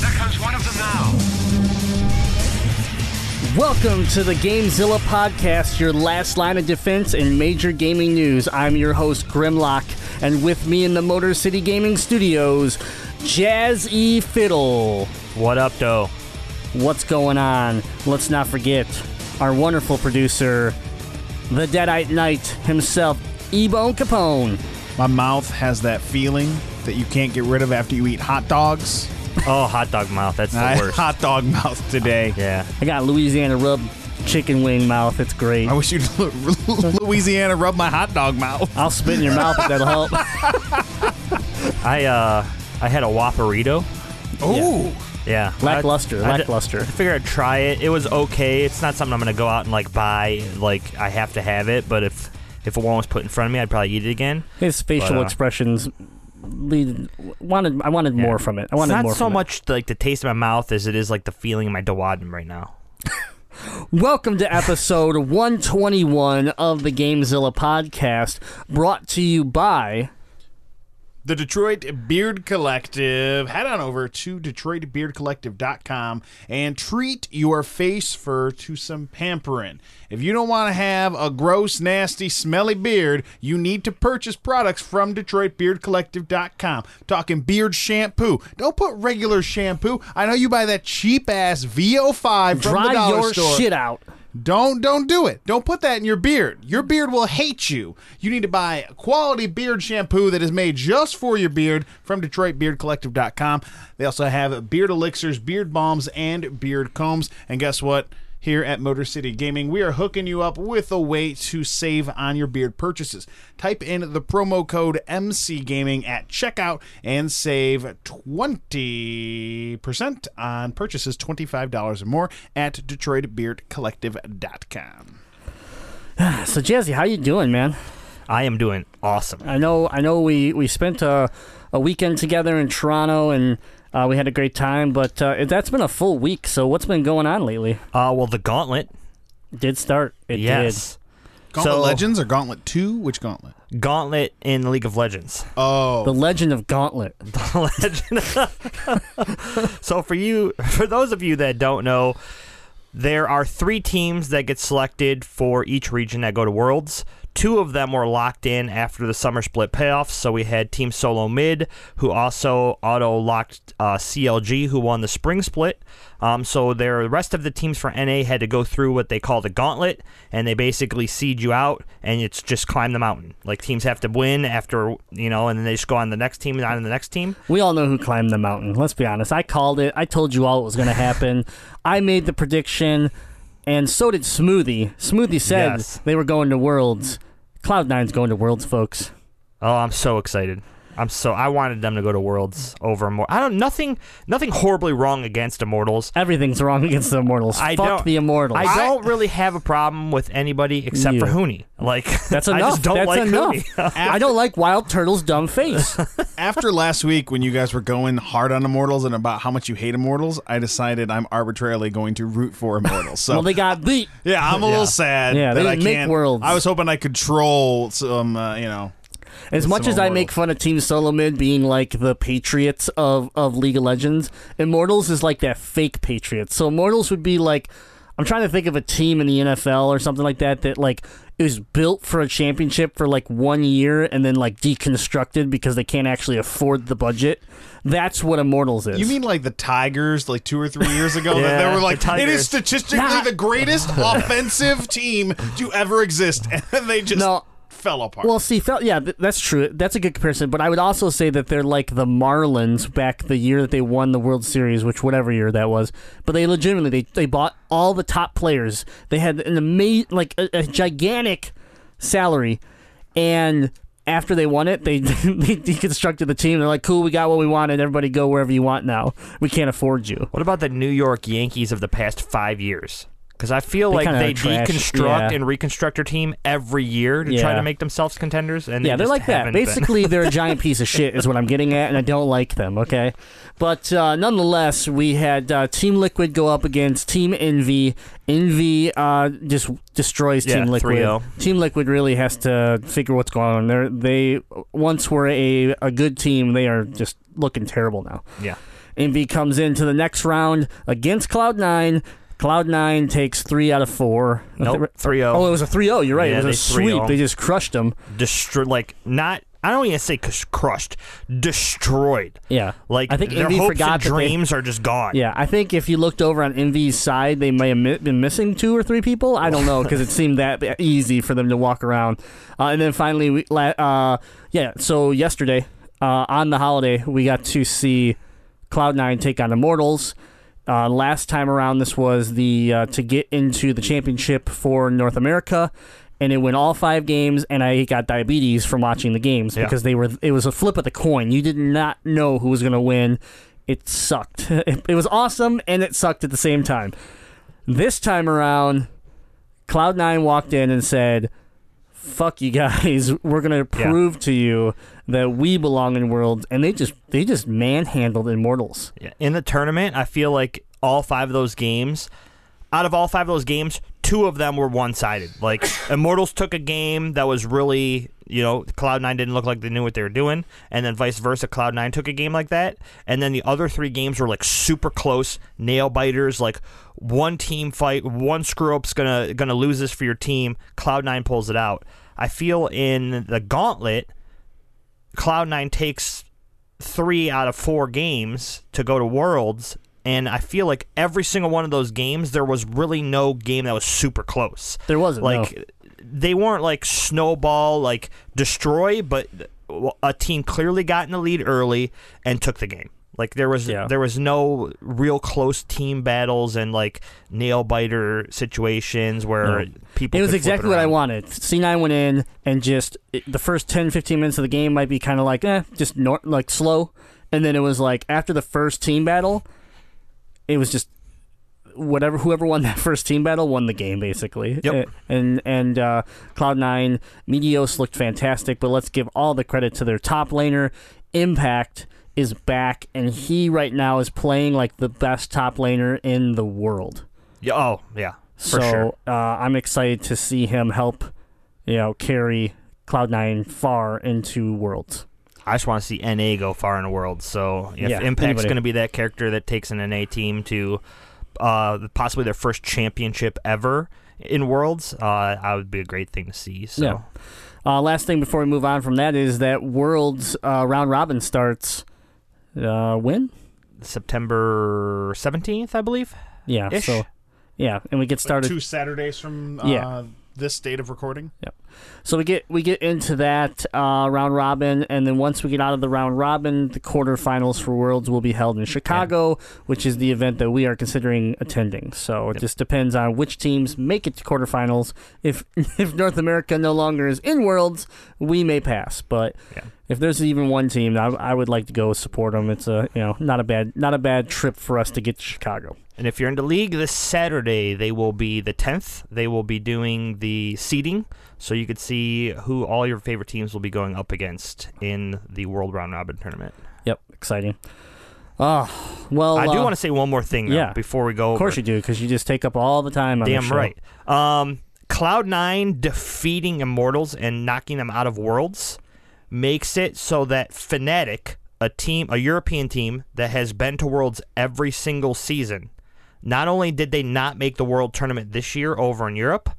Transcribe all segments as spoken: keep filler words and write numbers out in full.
there comes one of them now. Welcome to the Gamezilla Podcast, your last line of defense in major gaming news. I'm your host, Grimlock, and with me in the Motor City Gaming Studios, Jazzy Fiddle. What up, though? What's going on? Let's not forget our wonderful producer, the Deadite Knight himself, E-Bone Capone. My mouth has that feeling that you can't get rid of after you eat hot dogs. Oh, hot dog mouth. That's the I, worst. Hot dog mouth today. Yeah. I got Louisiana rub chicken wing mouth. It's great. I wish you'd Louisiana rub my hot dog mouth. I'll spit in your mouth if that'll help. I, uh, I had a Whopperito. Oh. Yeah. yeah. Lackluster. I, lackluster. I, I figured I'd try it. It was okay. It's not something I'm going to go out and, like, buy. Like, I have to have it, but if... If one was put in front of me, I'd probably eat it again. His facial but, uh, expressions lead, wanted. I wanted yeah. more from it. I wanted it's not more so from much it. like the taste of my mouth as it is like the feeling in my duodenum right now. Welcome to episode one twenty-one of the Gamezilla Podcast, brought to you by the Detroit Beard Collective. Head on over to Detroit Beard Collective dot com and treat your face fur to some pampering. If you don't want to have a gross, nasty, smelly beard, you need to purchase products from Detroit Beard Collective dot com. Talking beard shampoo. Don't put regular shampoo. I know you buy that cheap-ass V O five from the dollar store. Dry your shit out. Don't don't do it. Don't put that in your beard. Your beard will hate you. You need to buy quality beard shampoo that is made just for your beard from Detroit Beard Collective dot com. They also have beard elixirs, beard balms, and beard combs. And guess what? Here at Motor City Gaming, we are hooking you up with a way to save on your beard purchases. Type in the promo code M C Gaming at checkout and save twenty percent on purchases twenty-five dollars or more at Detroit Beard Collective dot com. So, Jazzy, how you doing, man? I am doing awesome. I know I know. we, we spent a, a weekend together in Toronto, and... Uh, we had a great time, but uh, that's been a full week, so what's been going on lately? Uh, well, the Gauntlet. Did start. It yes. did. Gauntlet so, Legends or Gauntlet two? Which Gauntlet? Gauntlet in League of Legends. Oh. The Legend of Gauntlet. The Legend. So for you, for those of you that don't know, there are three teams that get selected for each region that go to Worlds. Two of them were locked in after the summer split playoffs, so we had Team Solo Mid, who also auto-locked uh, C L G, who won the spring split. Um, so their, the rest of the teams for N A had to go through what they call the gauntlet, and they basically seed you out, and it's just climb the mountain. Like, teams have to win after, you know, and then they just go on the next team and on to the next team. We all know who climbed the mountain. Let's be honest. I called it. I told you all it was going to happen. I made the prediction, and so did Smoothie. Smoothie said yes. They were going to Worlds. Cloud nine's going to Worlds, folks. Oh, I'm so excited. I'm so I wanted them to go to Worlds over Immortals. I don't nothing nothing horribly wrong against Immortals. Everything's wrong against the Immortals. I Fuck don't, the Immortals. I, I don't really have a problem with anybody except yeah. for Huni. Like that's enough. I just don't that's like Huni. I don't like Wild Turtle's dumb face. After last week when you guys were going hard on Immortals and about how much you hate Immortals, I decided I'm arbitrarily going to root for Immortals. So well, they got beat. Yeah, I'm a yeah. little sad yeah, that they I make can't. Worlds. I was hoping I could troll some, uh, you know. As much as I make fun of Team Solo Mid being like the Patriots of, of League of Legends, Immortals is like that fake Patriots. So Immortals would be like, I'm trying to think of a team in the N F L or something like that that like is built for a championship for like one year and then like deconstructed because they can't actually afford the budget. That's what Immortals is. You mean like the Tigers like two or three years ago? yeah, that they were like, the it is statistically Not- the greatest offensive team to ever exist. And they just... No. Fell apart. Well, see, fell, yeah, th- that's true. That's a good comparison. But I would also say that they're like the Marlins back the year that they won the World Series, which whatever year that was. But they legitimately they, they bought all the top players. They had an amazing, like a, a gigantic salary, and after they won it, they, they deconstructed the team. They're like, cool, we got what we wanted. Everybody go wherever you want now. We can't afford you. What about the New York Yankees of the past five years? Because I feel they like they trash. deconstruct yeah. and reconstruct their team every year to yeah. try to make themselves contenders. And yeah, they they're like that. Basically, they're a giant piece of shit is what I'm getting at, and I don't like them, okay? But uh, nonetheless, we had uh, Team Liquid go up against Team Envy. Envy uh, just destroys yeah, Team Liquid. three oh Team Liquid really has to figure what's going on. They're, they once were a, a good team. They are just looking terrible now. Yeah. Envy comes into the next round against Cloud nine. Cloud nine takes three out of four. Nope, three oh Oh, it was a three oh You're right. Yeah, it was a sweep. They just crushed them. Destroy, like, not... I don't even say crushed. Destroyed. Yeah. Like, I think their Envy hopes forgot and dreams they, are just gone. Yeah, I think if you looked over on Envy's side, they may have mi- been missing two or three people. I don't know, because it seemed that easy for them to walk around. Uh, and then finally, we, uh, yeah, so yesterday, uh, on the holiday, we got to see Cloud nine take on Immortals. Uh, last time around, this was the uh, to get into the championship for North America, and it went all five games, and I got diabetes from watching the games yeah. because they were it was a flip of the coin. You did not know who was going to win. It sucked. It, it was awesome, and it sucked at the same time. This time around, Cloud nine walked in and said, fuck you guys, we're going to prove yeah. to you that we belong in Worlds, and they just they just manhandled Immortals. Yeah. In the tournament, I feel like all five of those games, out of all five of those games, two of them were one-sided. Like, Immortals took a game that was really, you know, Cloud nine didn't look like they knew what they were doing, and then vice versa, Cloud nine took a game like that, and then the other three games were, like, super close, nail-biters, like, one team fight, one screw-up's gonna, gonna lose this for your team, Cloud nine pulls it out. I feel in the gauntlet, Cloud nine takes three out of four games to go to Worlds, and I feel like every single one of those games, there was really no game that was super close. There wasn't, like, no. They weren't, like, snowball, like, destroy, but a team clearly got in the lead early and took the game. Like, there was yeah. there was no real close team battles and, like, nail-biter situations where no. people It was exactly it what I wanted. C nine went in and just, it, the first ten, fifteen minutes of the game might be kind of like, eh, just nor- like slow. And then it was like, after the first team battle, it was just, whatever whoever won that first team battle won the game, basically. Yep. And and uh, Cloud nine, Meteos looked fantastic, but let's give all the credit to their top laner, Impact, is back, and he right now is playing like the best top laner in the world. Yeah, oh, yeah, for so, sure. So uh, I'm excited to see him help, you know, carry Cloud nine far into Worlds. I just want to see N A go far in Worlds. So if yeah, Impact's going to be that character that takes an N A team to uh, possibly their first championship ever in Worlds, uh, that would be a great thing to see. So yeah. uh, last thing before we move on from that is that Worlds uh, round robin starts. Uh, when? September seventeenth, I believe. Yeah. Ish. So, yeah, and we get started. Like two Saturdays from uh, yeah. this date of recording. Yep. So we get we get into that uh, round robin, and then once we get out of the round robin, the quarterfinals for Worlds will be held in Chicago, yeah. which is the event that we are considering attending. So it yep. just depends on which teams make it to quarterfinals. If if North America no longer is in Worlds, we may pass, but. Yeah. If there's even one team, I, I would like to go support them. It's a you know not a bad not a bad trip for us to get to Chicago. And if you're in the league this Saturday, they will be the tenth. They will be doing the seeding, so you could see who all your favorite teams will be going up against in the World Round Robin tournament. Yep, exciting. Oh, well, I do uh, want to say one more thing though, yeah, before we go. Of course over. You do, because you just take up all the time. On Damn the show. Right. Um, Cloud nine defeating Immortals and knocking them out of Worlds makes it so that Fnatic, a team, a European team that has been to Worlds every single season, not only did they not make the World Tournament this year over in Europe,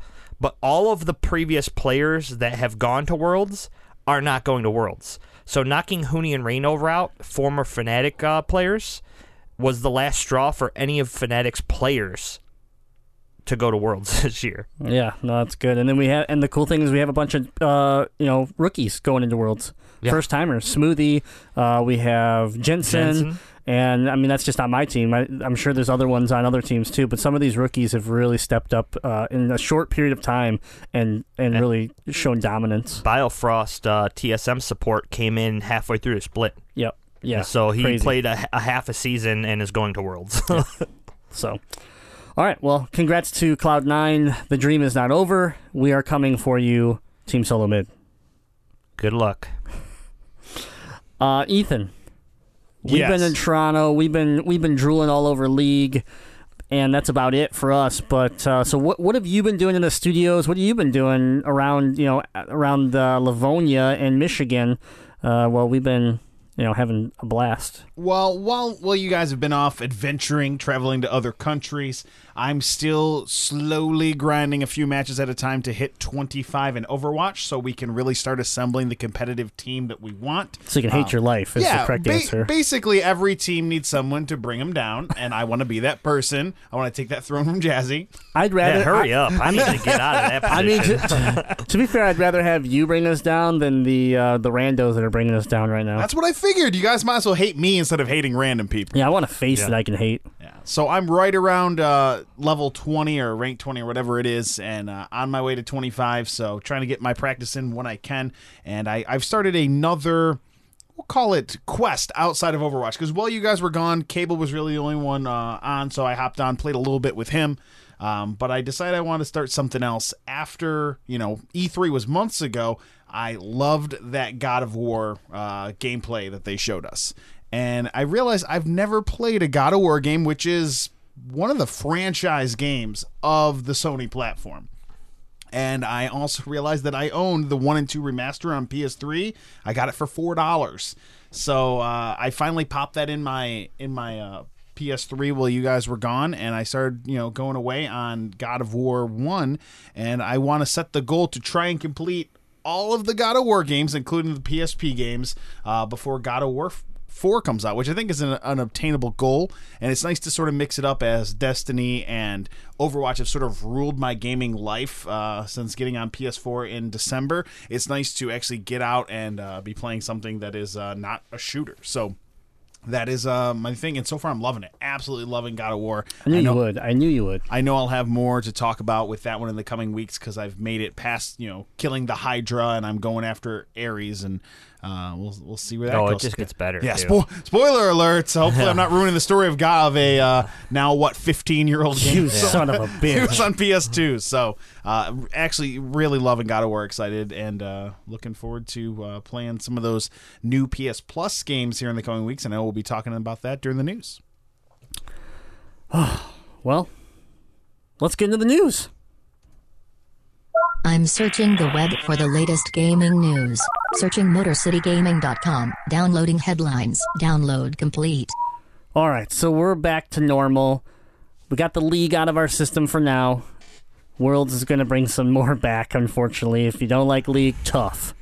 but all of the previous players that have gone to Worlds are not going to Worlds. So knocking Huni and Rainover out, former Fnatic uh, players, was the last straw for any of Fnatic's players to go to Worlds this year. Yeah, no, that's good. And then we have, and the cool thing is we have a bunch of uh, you know rookies going into Worlds, yeah. first timers. Smoothie, uh, we have Jensen, Jensen. And, I mean, that's just not my team. I, I'm sure there's other ones on other teams, too. But some of these rookies have really stepped up uh, in a short period of time and, and, and really shown dominance. Biofrost uh, T S M support came in halfway through the split. Yep. Yeah. And so he crazy. played a, a half a season and is going to Worlds. Yeah. So, all right. Well, congrats to Cloud nine. The dream is not over. We are coming for you, Team Solo Mid. Good luck. Uh, Ethan. We've yes. been in Toronto. We've been we've been drooling all over league, and that's about it for us. But uh, so what what have you been doing in the studios? What have you been doing around you know around uh, Livonia and Michigan? Uh, well, we've been you know having a blast. Well, while while you guys have been off adventuring, traveling to other countries, I'm still slowly grinding a few matches at a time to hit twenty-five in Overwatch so we can really start assembling the competitive team that we want. So you can hate um, your life is yeah, the correct ba- answer. Basically, every team needs someone to bring them down, and I want to be that person. I want to take that throne from Jazzy. I'd rather... Yeah, hurry I, up. I need to get out of that position. I mean, to, to be fair, I'd rather have you bring us down than the, uh, the randos that are bringing us down right now. That's what I figured. You guys might as well hate me instead of hating random people. Yeah, I want a face yeah. that I can hate. Yeah. So I'm right around... Uh, level twenty or rank twenty or whatever it is, and uh, on my way to twenty-five, so trying to get my practice in when I can. And I, I've started another, we'll call it quest outside of Overwatch, because while you guys were gone, Cable was really the only one uh, on, so I hopped on, played a little bit with him. Um, but I decided I want to start something else after, you know, E three was months ago. I loved that God of War uh, gameplay that they showed us. And I realized I've never played a God of War game, which is one of the franchise games of the Sony platform. And I also realized that I owned the one and two remaster on P S three. I got it for four dollars. So uh, I finally popped that in my in my uh, P S three while you guys were gone, and I started you know going away on God of War one. And I want to set the goal to try and complete all of the God of War games, including the P S P games, uh, before God of War four comes out, which I think is an unobtainable goal, and it's nice to sort of mix it up as Destiny and Overwatch have sort of ruled my gaming life uh, since getting on P S four in December. It's nice to actually get out and uh, be playing something that is uh, not a shooter. So that is uh, my thing, and so far I'm loving it. Absolutely loving God of War. I knew I know, you would. I knew you would. I know I'll have more to talk about with that one in the coming weeks because I've made it past, you know, killing the Hydra, and I'm going after Ares, and uh, we'll we'll see where that oh, goes. Oh, it just gets better. Yeah, spo- spoiler alert. So hopefully I'm not ruining the story of God of a uh, now, what, fifteen-year-old game. You son of a bitch. It was on P S two. So uh, actually really loving God of War, excited, and uh, looking forward to uh, playing some of those new P S Plus games here in the coming weeks, and I will we'll be talking about that during the news. Well, let's get into the news. I'm searching the web for the latest gaming news. Searching Motor City Gaming dot com. Downloading headlines. Download complete. All right, so we're back to normal. We got the league out of our system for now. Worlds is going to bring some more back, unfortunately. If you don't like league, tough.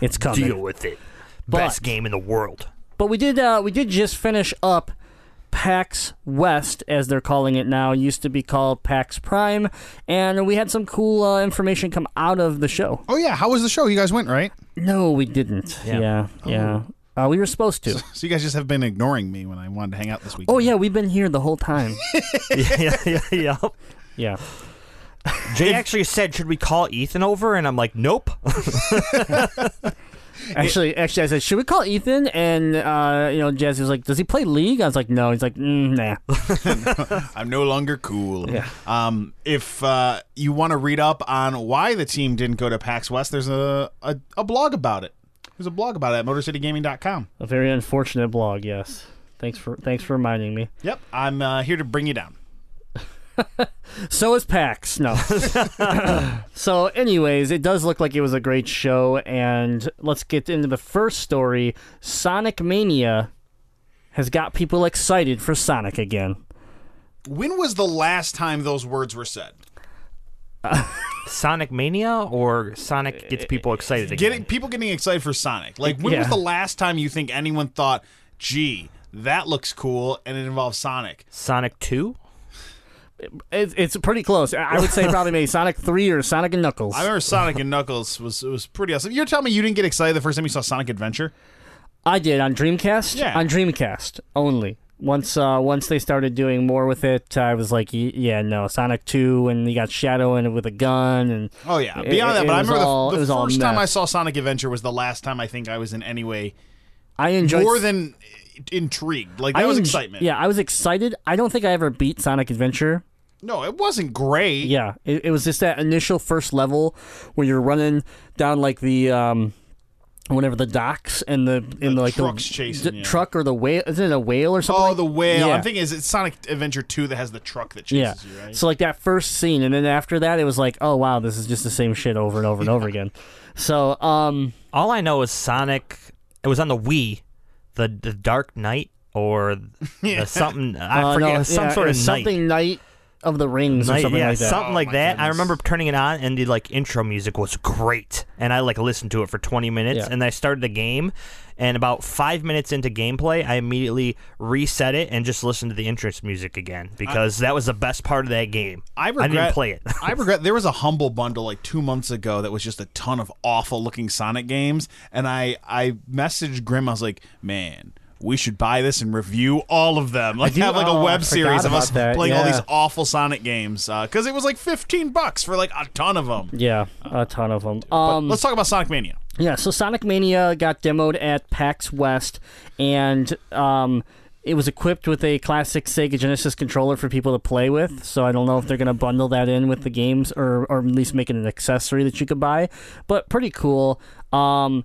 It's coming. Deal with it. But, best game in the world. But we did uh, we did just finish up PAX West, as they're calling it now. It used to be called PAX Prime, and we had some cool uh, information come out of the show. Oh, yeah. How was the show? You guys went, right? No, we didn't. Yeah, yeah. Oh. yeah. Uh, we were supposed to. So, so you guys just have been ignoring me when I wanted to hang out this weekend. Oh, yeah. We've been here the whole time. yeah, yeah, yeah. Yeah. Jay actually said, should we call Ethan over? And I'm like, nope. Actually, actually, I said, should we call Ethan? And, uh, you know, Jazzy was like, does he play League? I was like, no. He's like, mm, nah. I'm no longer cool. Yeah. Um, if uh, you want to read up on why the team didn't go to PAX West, there's a, a, a blog about it. There's a blog about it at Motor City Gaming dot com. A very unfortunate blog, yes. Thanks for thanks for reminding me. Yep. I'm uh, here to bring you down. So is PAX. No. So anyways, it does look like it was a great show, and let's get into the first story. Sonic Mania has got people excited for Sonic again. When was the last time those words were said? Uh, Sonic Mania or Sonic gets people excited again? Getting, people getting excited for Sonic. Like, when yeah. was the last time you think anyone thought, gee, that looks cool, and it involves Sonic? Sonic two? It's it's pretty close. I would say probably maybe Sonic three or Sonic and Knuckles. I remember Sonic and Knuckles was was pretty awesome. You're telling me you didn't get excited the first time you saw Sonic Adventure? I did on Dreamcast. Yeah, on Dreamcast only. Once uh, once they started doing more with it, I was like, yeah, no, Sonic two, and you got Shadow in it with a gun. And oh, yeah. Beyond it, that, but I remember all, the, the first time I saw Sonic Adventure was the last time I think I was in any way I enjoyed more than intrigued. Like, that I was en- excitement. Yeah, I was excited. I don't think I ever beat Sonic Adventure. No, it wasn't great. Yeah, it, it was just that initial first level where you're running down, like, the... Um, Whenever the docks and the in the, like trucks the, chasing, the yeah. truck or the whale, is it a whale or something? Oh, like? The whale. Yeah. I'm thinking is it Sonic Adventure two that has the truck that chases yeah. you, right? So like that first scene, and then after that, it was like, oh wow, this is just the same shit over and over and over again. So um, all I know is Sonic. It was on the Wii, the the Dark Knight or yeah. the something I uh, forget no, some yeah, sort of something night. Of the Rings or something yeah, like that. Something oh, like that. Goodness. I remember turning it on and the like intro music was great. And I like listened to it for twenty minutes yeah. and I started the game and about five minutes into gameplay I immediately reset it and just listened to the intro music again because I, that was the best part of that game. I regret I didn't play it. I regret there was a Humble Bundle like two months ago that was just a ton of awful looking Sonic games and I, I messaged Grim, I was like, man, we should buy this and review all of them. Like, do, have like a oh, web series of us that. playing yeah. all these awful Sonic games. Because uh, it was like fifteen bucks for like a ton of them. Yeah, a ton of them. Um, let's talk about Sonic Mania. Yeah, so Sonic Mania got demoed at PAX West, and um, it was equipped with a classic Sega Genesis controller for people to play with. So I don't know if they're going to bundle that in with the games or, or at least make it an accessory that you could buy. But pretty cool. Um...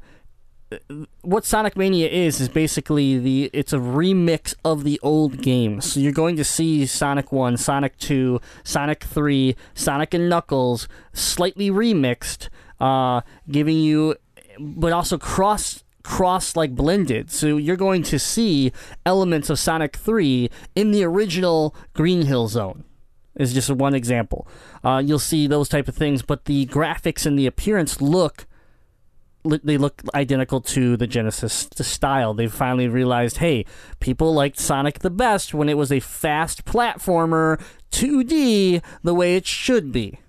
What Sonic Mania is is basically the it's a remix of the old games. So you're going to see Sonic one, Sonic two, Sonic three, Sonic and Knuckles slightly remixed, uh, giving you, but also cross cross like blended. So you're going to see elements of Sonic three in the original Green Hill Zone. Is just one example. Uh, you'll see those type of things, but the graphics and the appearance look. They look identical to the Genesis style. They finally realized, hey, people liked Sonic the best when it was a fast platformer, two D, the way it should be.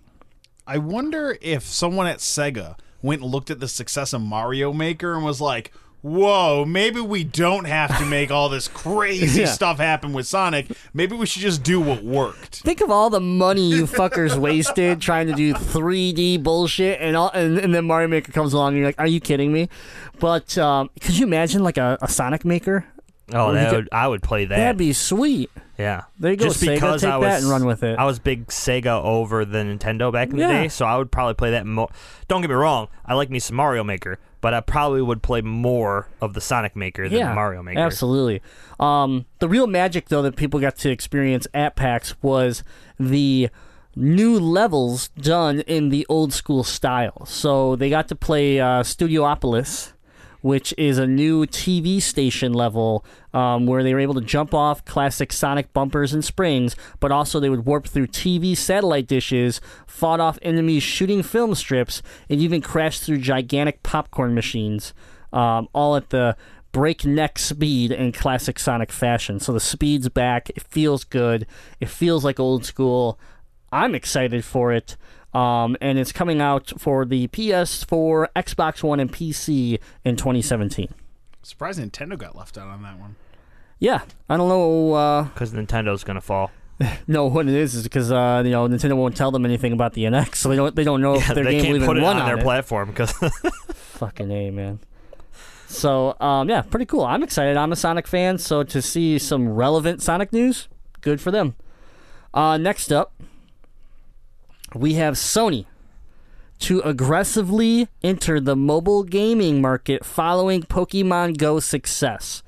I wonder if someone at Sega went and looked at the success of Mario Maker and was like, whoa, maybe we don't have to make all this crazy yeah. stuff happen with Sonic. Maybe we should just do what worked. Think of all the money you fuckers wasted trying to do three D bullshit, and all, and, and then Mario Maker comes along, and you're like, are you kidding me? But um, could you imagine like a, a Sonic Maker? Oh, that could, would, I would play that. That'd be sweet. Yeah. There you go, just Sega. Because take I was, that and run with it. I was big Sega over the Nintendo back in yeah. the day, so I would probably play that more. Don't get me wrong. I like me some Mario Maker, but I probably would play more of the Sonic Maker than yeah, the Mario Maker. Absolutely. Um, the real magic, though, that people got to experience at PAX was the new levels done in the old-school style. So they got to play uh, Studiopolis, which is a new T V station level um, where they were able to jump off classic Sonic bumpers and springs, but also they would warp through T V satellite dishes, fought off enemies shooting film strips, and even crashed through gigantic popcorn machines, um, all at the breakneck speed in classic Sonic fashion. So the speed's back. It feels good. It feels like old school. I'm excited for it. Um, and it's coming out for the P S four, Xbox One, and P C in twenty seventeen. Surprised Nintendo got left out on that one. Yeah, I don't know. Because uh, Nintendo's gonna fall. No, what it is is because uh, you know Nintendo won't tell them anything about the N X, so they don't they don't know yeah, if their game will even run on, on their it. platform. Because fucking A, man. So um, yeah, pretty cool. I'm excited. I'm a Sonic fan, so to see some relevant Sonic news, good for them. Uh, next up. We have Sony to aggressively enter the mobile gaming market following Pokemon Go success.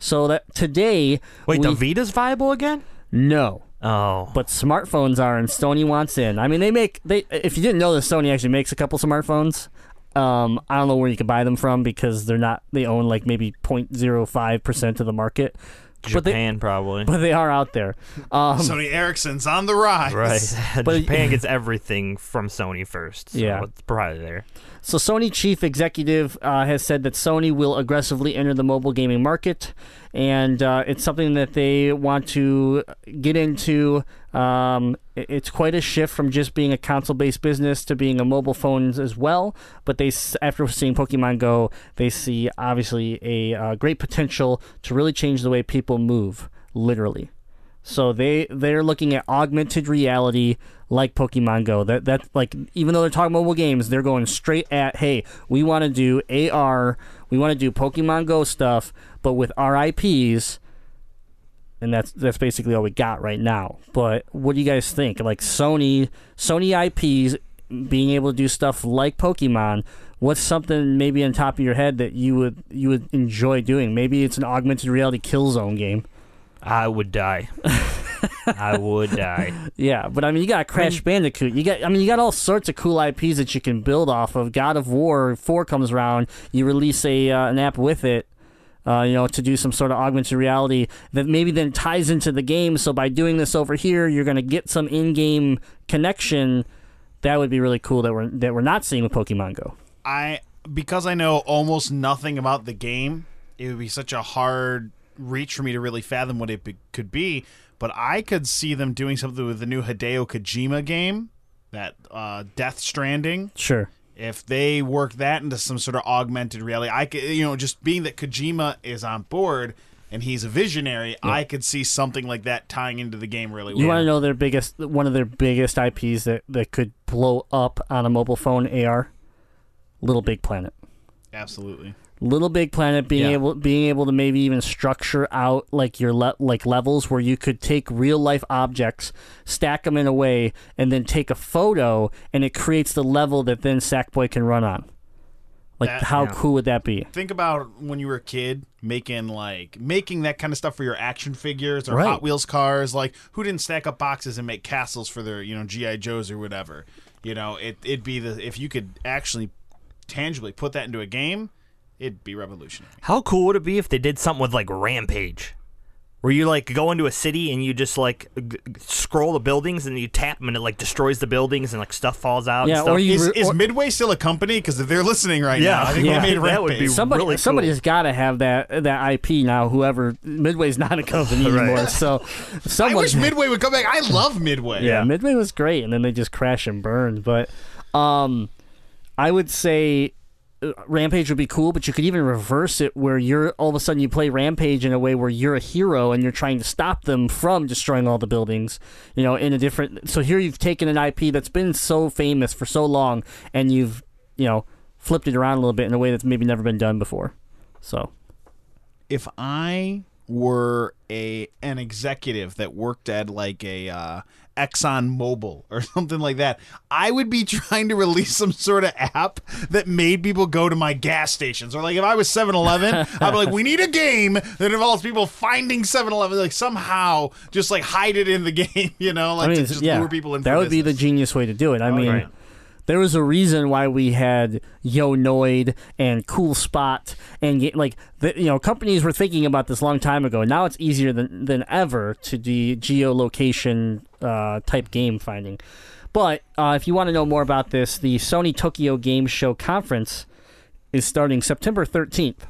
So that today... Wait, we... the Vita's viable again? No. Oh. But smartphones are, and Sony wants in. I mean, they make... they. If you didn't know this, Sony actually makes a couple smartphones. Um, I don't know where you can buy them from because they're not... They own like maybe zero point zero five percent of the market. Japan, but they, probably. But they are out there. Um, Sony Ericsson's on the rise. Right. But Japan gets everything from Sony first. So yeah. It's probably there. So Sony chief executive uh, has said that Sony will aggressively enter the mobile gaming market. And uh, it's something that they want to get into. Um, it's quite a shift from just being a console-based business to being a mobile phone as well. But they, after seeing Pokemon Go, they see obviously a uh, great potential to really change the way people move. literally. So they they're looking at augmented reality like Pokemon Go. That that's like, even though they're talking mobile games, they're going straight at, hey, we want to do A R, we want to do Pokemon Go stuff, but with our I Ps. And that's that's basically all we got right now. But what do you guys think? Like Sony, Sony I Ps being able to do stuff like Pokemon. What's something maybe on top of your head that you would you would enjoy doing? Maybe it's an augmented reality Killzone game. I would die. I would die. Yeah, but I mean, you got Crash I mean, Bandicoot. You got, I mean, you got all sorts of cool I Ps that you can build off of. God of War four comes around. You release a uh, an app with it. Uh, you know, to do some sort of augmented reality that maybe then ties into the game. So by doing this over here, you're going to get some in-game connection. That would be really cool that we're that we're not seeing with Pokemon Go. I because I know almost nothing about the game, it would be such a hard reach for me to really fathom what it be, could be. But I could see them doing something with the new Hideo Kojima game, that uh, Death Stranding. Sure. If they work that into some sort of augmented reality, I could, you know, just being that Kojima is on board and he's a visionary, yeah. I could see something like that tying into the game really well. You want to know their biggest, one of their biggest I Ps that, that could blow up on a mobile phone A R? Little Big Planet. Absolutely. Little Big Planet being yeah. able being able to maybe even structure out like your le- like levels where you could take real life objects, stack them in a way, and then take a photo, and it creates the level that then Sackboy can run on. Like that, how yeah. cool would that be? Think about when you were a kid making like making that kind of stuff for your action figures or right. Hot Wheels cars. Like who didn't stack up boxes and make castles for their you know G I Joes or whatever. You know it it'd be the if you could actually tangibly put that into a game. It'd be revolutionary. How cool would it be if they did something with, like, Rampage? Where you, like, go into a city and you just, like, g- scroll the buildings and you tap them and it, like, destroys the buildings and, like, stuff falls out yeah, and stuff. Or you, is, or, is Midway still a company? Because they're listening right yeah, now. I think yeah, they made Rampage. That would be Somebody, really cool. Somebody's got to have that that I P now, whoever. Midway's not a company right. anymore. So someone, I wish Midway would come back. I love Midway. Yeah, yeah, Midway was great, and then they just crash and burn. But um, I would say... Rampage would be cool, but you could even reverse it where you're all of a sudden you play Rampage in a way where you're a hero and you're trying to stop them from destroying all the buildings, you know, in a different. So here you've taken an I P that's been so famous for so long and you've, you know, flipped it around a little bit in a way that's maybe never been done before. So if I were a an executive that worked at like a uh, Exxon Mobil or something like that, I would be trying to release some sort of app that made people go to my gas stations. Or like if I was seven eleven, I'd be like, we need a game that involves people finding seven eleven, like somehow just like hide it in the game, you know, like I mean, to just yeah, lure people in. That would business. Be the genius way to do it. I oh, mean, right. There was a reason why we had Yo Noid and Cool Spot and like the, you know companies were thinking about this a long time ago. Now it's easier than, than ever to do geolocation uh, type game finding. But uh, if you want to know more about this, the Sony Tokyo Game Show conference is starting September thirteenth,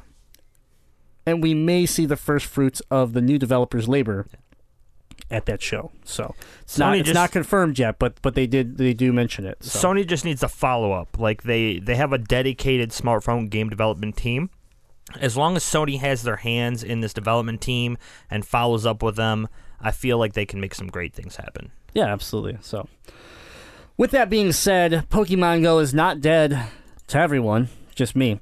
and we may see the first fruits of the new developers' labor at that show. So it's Sony not it's just, not confirmed yet, but but they did they do mention it. So. Sony just needs a follow up. Like they, they have a dedicated smartphone game development team. As long as Sony has their hands in this development team and follows up with them, I feel like they can make some great things happen. Yeah, absolutely. So with that being said, Pokemon Go is not dead to everyone, just me.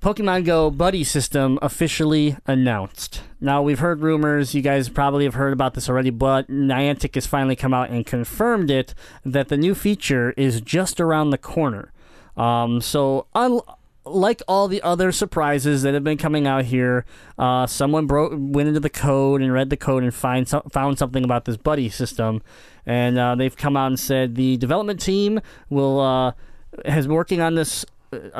Pokemon Go Buddy System officially announced. Now, we've heard rumors. You guys probably have heard about this already, but Niantic has finally come out and confirmed it, that the new feature is just around the corner. Um, so, unlike all the other surprises that have been coming out here, uh, someone broke, went into the code and read the code and find so- found something about this Buddy System, and uh, they've come out and said the development team will uh, has been working on this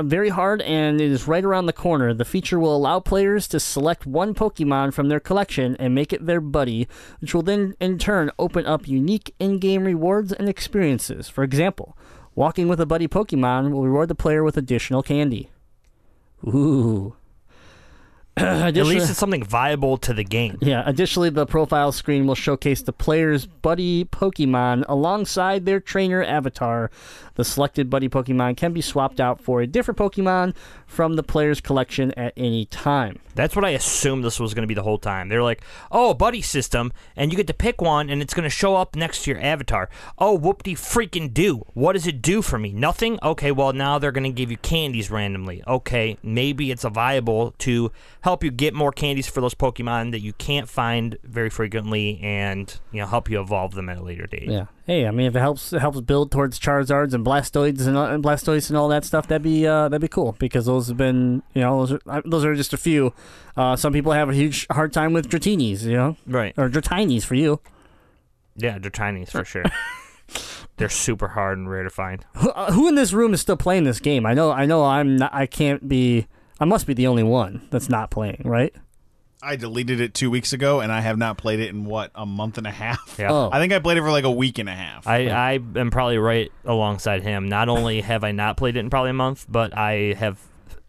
very hard, and it is right around the corner. The feature will allow players to select one Pokemon from their collection and make it their buddy, which will then in turn open up unique in-game rewards and experiences. For example, walking with a buddy Pokemon will reward the player with additional candy. Ooh. At least it's something viable to the game. Yeah, additionally, the profile screen will showcase the player's buddy Pokemon alongside their trainer avatar. The selected buddy Pokemon can be swapped out for a different Pokemon from the player's collection at any time. That's what I assumed this was going to be the whole time. They're like, oh, buddy system, and you get to pick one, and it's going to show up next to your avatar. Oh, whoop-de-freaking-do. What does it do for me? Nothing? Okay, well, now they're going to give you candies randomly. Okay, maybe it's a viable to help you get more candies for those Pokemon that you can't find very frequently, and you know, help you evolve them at a later date. Yeah. Hey, I mean, if it helps it helps build towards Charizards and Blastoids and, and Blastoise and all that stuff, that'd be uh, that'd be cool, because those have been, you know, those are, those are just a few. Uh, some people have a huge hard time with Dratinis, you know, right? Or Dratinis for you. Yeah, Dratinis for sure. They're super hard and rare to find. Who, uh, who in this room is still playing this game? I know. I know. I'm not. I can't be. I must be the only one that's not playing, right? I deleted it two weeks ago, and I have not played it in, what, a month and a half? Yeah. Oh. I think I played it for like a week and a half. I, I am probably right alongside him. Not only have I not played it in probably a month, but I have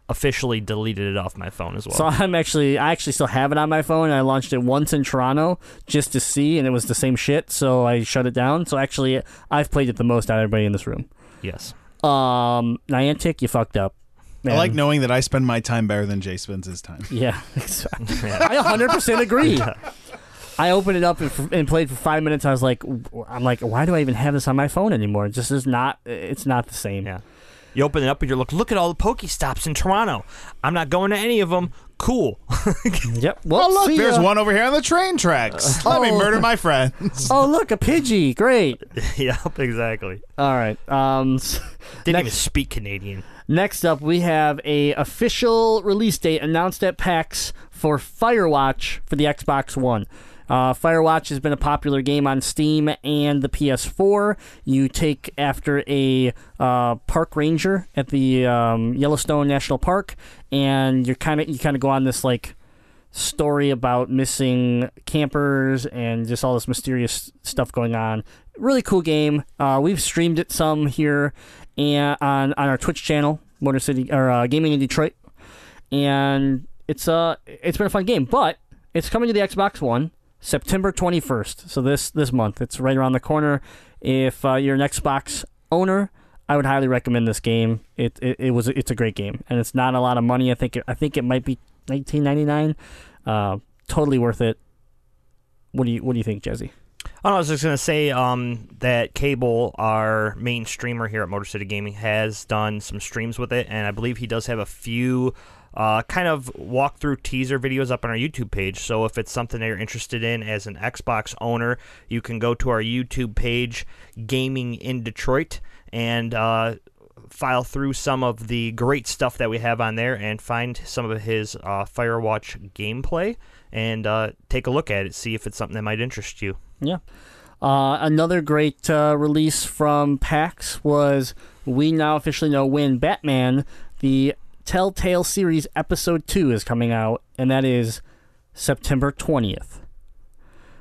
officially deleted it off my phone as well. So I'm actually, I actually still have it on my phone. I launched it once in Toronto just to see, and it was the same shit, so I shut it down. So actually, I've played it the most out of everybody in this room. Yes. Um, Niantic, you fucked up. Man. I like knowing that I spend my time better than Jay spends his time. Yeah. I one hundred percent agree. Yeah. I opened it up and, f- and played for five minutes. I was like, I'm like, why do I even have this on my phone anymore? It just is not, it's not the same. Yeah. You open it up and you're like, look at all the Pokestops in Toronto. I'm not going to any of them. Cool. Yep. Well, oh, look, there's one over here on the train tracks. Let oh. me murder my friends. Oh, look, a Pidgey. Great. Yep, exactly. All right. Um, Didn't next- even speak Canadian. Next up, we have a official release date announced at PAX for Firewatch for the Xbox One. Uh, Firewatch has been a popular game on Steam and the P S four. You take after a uh, park ranger at the um, Yellowstone National Park, and you're kind of you kind of go on this like story about missing campers and just all this mysterious stuff going on. Really cool game. Uh, we've streamed it some here. And on, on our Twitch channel, Motor City or uh, Gaming in Detroit, and it's uh it's been a fun game, but it's coming to the Xbox One September twenty-first. So this this month, it's right around the corner. If uh, you're an Xbox owner, I would highly recommend this game. It, it it was it's a great game, and it's not a lot of money. I think it, I think it might be nineteen ninety-nine. Uh, totally worth it. What do you what do you think, Jesse? Oh, no, I was just going to say um, that Cable, our main streamer here at Motor City Gaming, has done some streams with it, and I believe he does have a few uh, kind of walkthrough teaser videos up on our YouTube page. So if it's something that you're interested in as an Xbox owner, you can go to our YouTube page, Gaming in Detroit, and uh, file through some of the great stuff that we have on there and find some of his uh, Firewatch gameplay and uh, take a look at it, see if it's something that might interest you. Yeah. Uh, another great uh, release from PAX was we now officially know when Batman, the Telltale series episode two, is coming out, and that is September twentieth.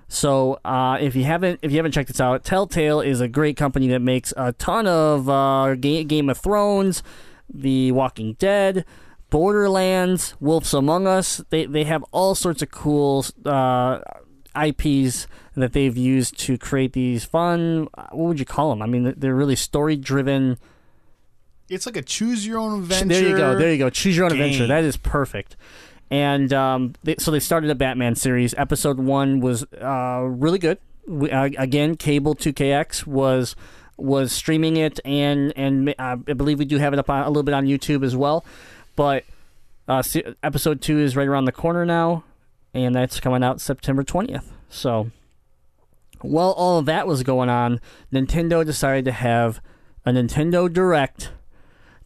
So uh, if you haven't if you haven't checked this out, Telltale is a great company that makes a ton of uh, Ga- Game of Thrones, The Walking Dead, Borderlands, Wolves Among Us. They, they have all sorts of cool uh, I Ps that they've used to create these fun, what would you call them? I mean, they're really story-driven. It's like a choose-your-own-adventure. There you go, there you go. Choose-your-own-adventure. That is perfect. And um, they, so they started a Batman series. Episode one was uh, really good. We, uh, again, Cable two K X was was streaming it, and, and uh, I believe we do have it up on, a little bit on YouTube as well. But uh, episode two is right around the corner now, and that's coming out September twentieth. So... while all of that was going on, Nintendo decided to have a Nintendo Direct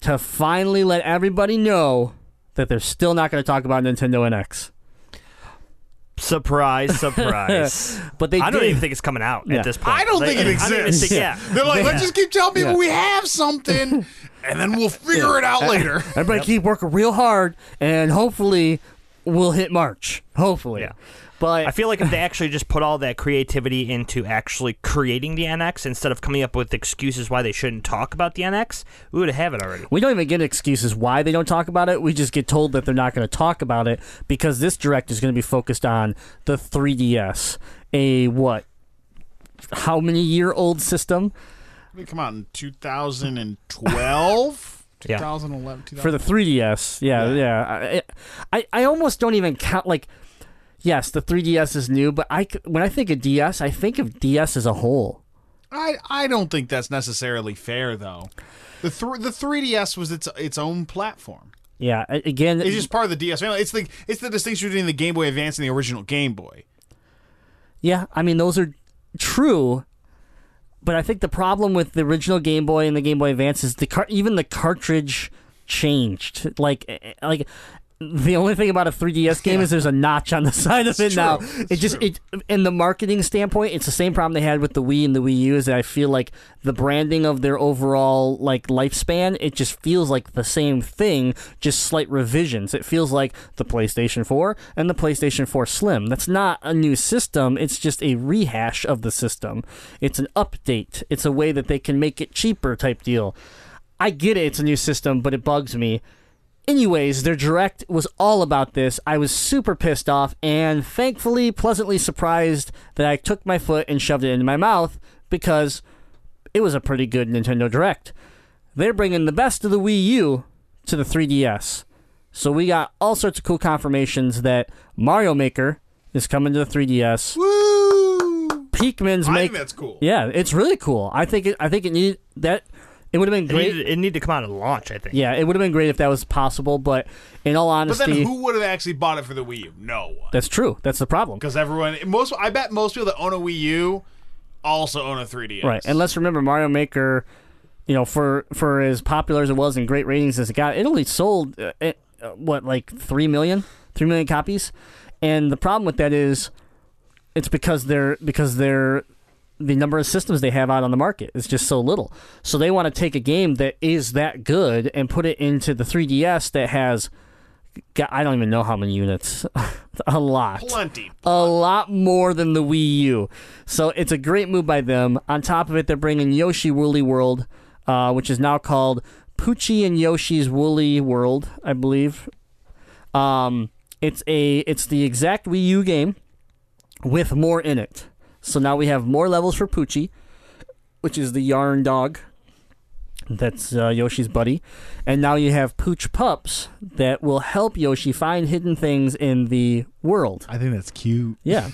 to finally let everybody know that they're still not going to talk about Nintendo N X. Surprise, surprise. But they I did. don't even think it's coming out yeah. at this point. I don't they, think it exists. Think, yeah. They're like, let's yeah. just keep telling people yeah. we have something, and then we'll figure yeah. it out later. Everybody yep. keep working real hard, and hopefully we'll hit March. Hopefully. Yeah. But I feel like if they actually just put all that creativity into actually creating the N X instead of coming up with excuses why they shouldn't talk about the N X, we would have it already. We don't even get excuses why they don't talk about it. We just get told that they're not going to talk about it because this Direct is going to be focused on the three D S, a what? How many year old system? They come out in two thousand twelve? Yeah. twenty eleven, for the three D S, yeah, yeah. yeah. I, I, I almost don't even count. Like, yes, the three D S is new, but I when I think of D S, I think of D S as a whole. I, I don't think that's necessarily fair, though. The th- the three D S was its its own platform. Yeah, again, it's just part of the D S family. It's the it's the distinction between the Game Boy Advance and the original Game Boy. Yeah, I mean those are true. But I think the problem with the original Game Boy and the Game Boy Advance is the car- even the cartridge changed. Like, like the only thing about a three D S game yeah. is there's a notch on the side of it's it true. now. It's it just, it, in the marketing standpoint, it's the same problem they had with the Wii and the Wii U. Is that I feel like the branding of their overall like lifespan, it just feels like the same thing, just slight revisions. It feels like the PlayStation four and the PlayStation four Slim. That's not a new system. It's just a rehash of the system. It's an update. It's a way that they can make it cheaper type deal. I get it. It's a new system, but it bugs me. Anyways, their Direct was all about this. I was super pissed off and thankfully pleasantly surprised that I took my foot and shoved it into my mouth because it was a pretty good Nintendo Direct. They're bringing the best of the Wii U to the three D S. So we got all sorts of cool confirmations that Mario Maker is coming to the three D S. Woo! Pikmin's I make- think that's cool. Yeah, it's really cool. I think it, I think it needed that... It would have been great. It needed, it needed to come out at launch, I think. Yeah, it would have been great if that was possible, but in all honesty... But then who would have actually bought it for the Wii U? No one. That's true. That's the problem. Because everyone... most, I bet most people that own a Wii U also own a three D S. Right, and let's remember Mario Maker, you know, for, for as popular as it was and great ratings as it got, it only sold, uh, it, uh, what, like three million? three million copies? And the problem with that is it's because they're because they're... the number of systems they have out on the market is just so little. So they want to take a game that is that good and put it into the three D S that has, got, I don't even know how many units. a lot. Plenty, plenty. A lot more than the Wii U. So it's a great move by them. On top of it, they're bringing Yoshi Woolly World, uh, which is now called Poochie and Yoshi's Woolly World, I believe. Um, it's a it's the exact Wii U game with more in it. So now we have more levels for Poochie, which is the yarn dog that's uh, Yoshi's buddy. And now you have Pooch Pups that will help Yoshi find hidden things in the world. I think that's cute. Yeah.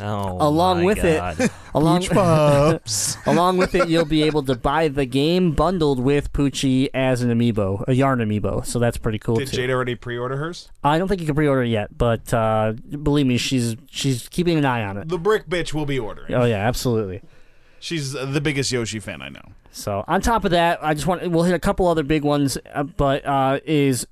oh, along my with God. it, along, Pooch Pups. along with it, you'll be able to buy the game bundled with Poochie as an amiibo, a yarn amiibo. So that's pretty cool. Did too. Jade already pre-order hers? I don't think you can pre-order it yet, but uh, believe me, she's she's keeping an eye on it. The brick bitch will be ordering. Oh yeah, absolutely. She's the biggest Yoshi fan I know. So on top of that, I just want we'll hit a couple other big ones, uh, but uh, is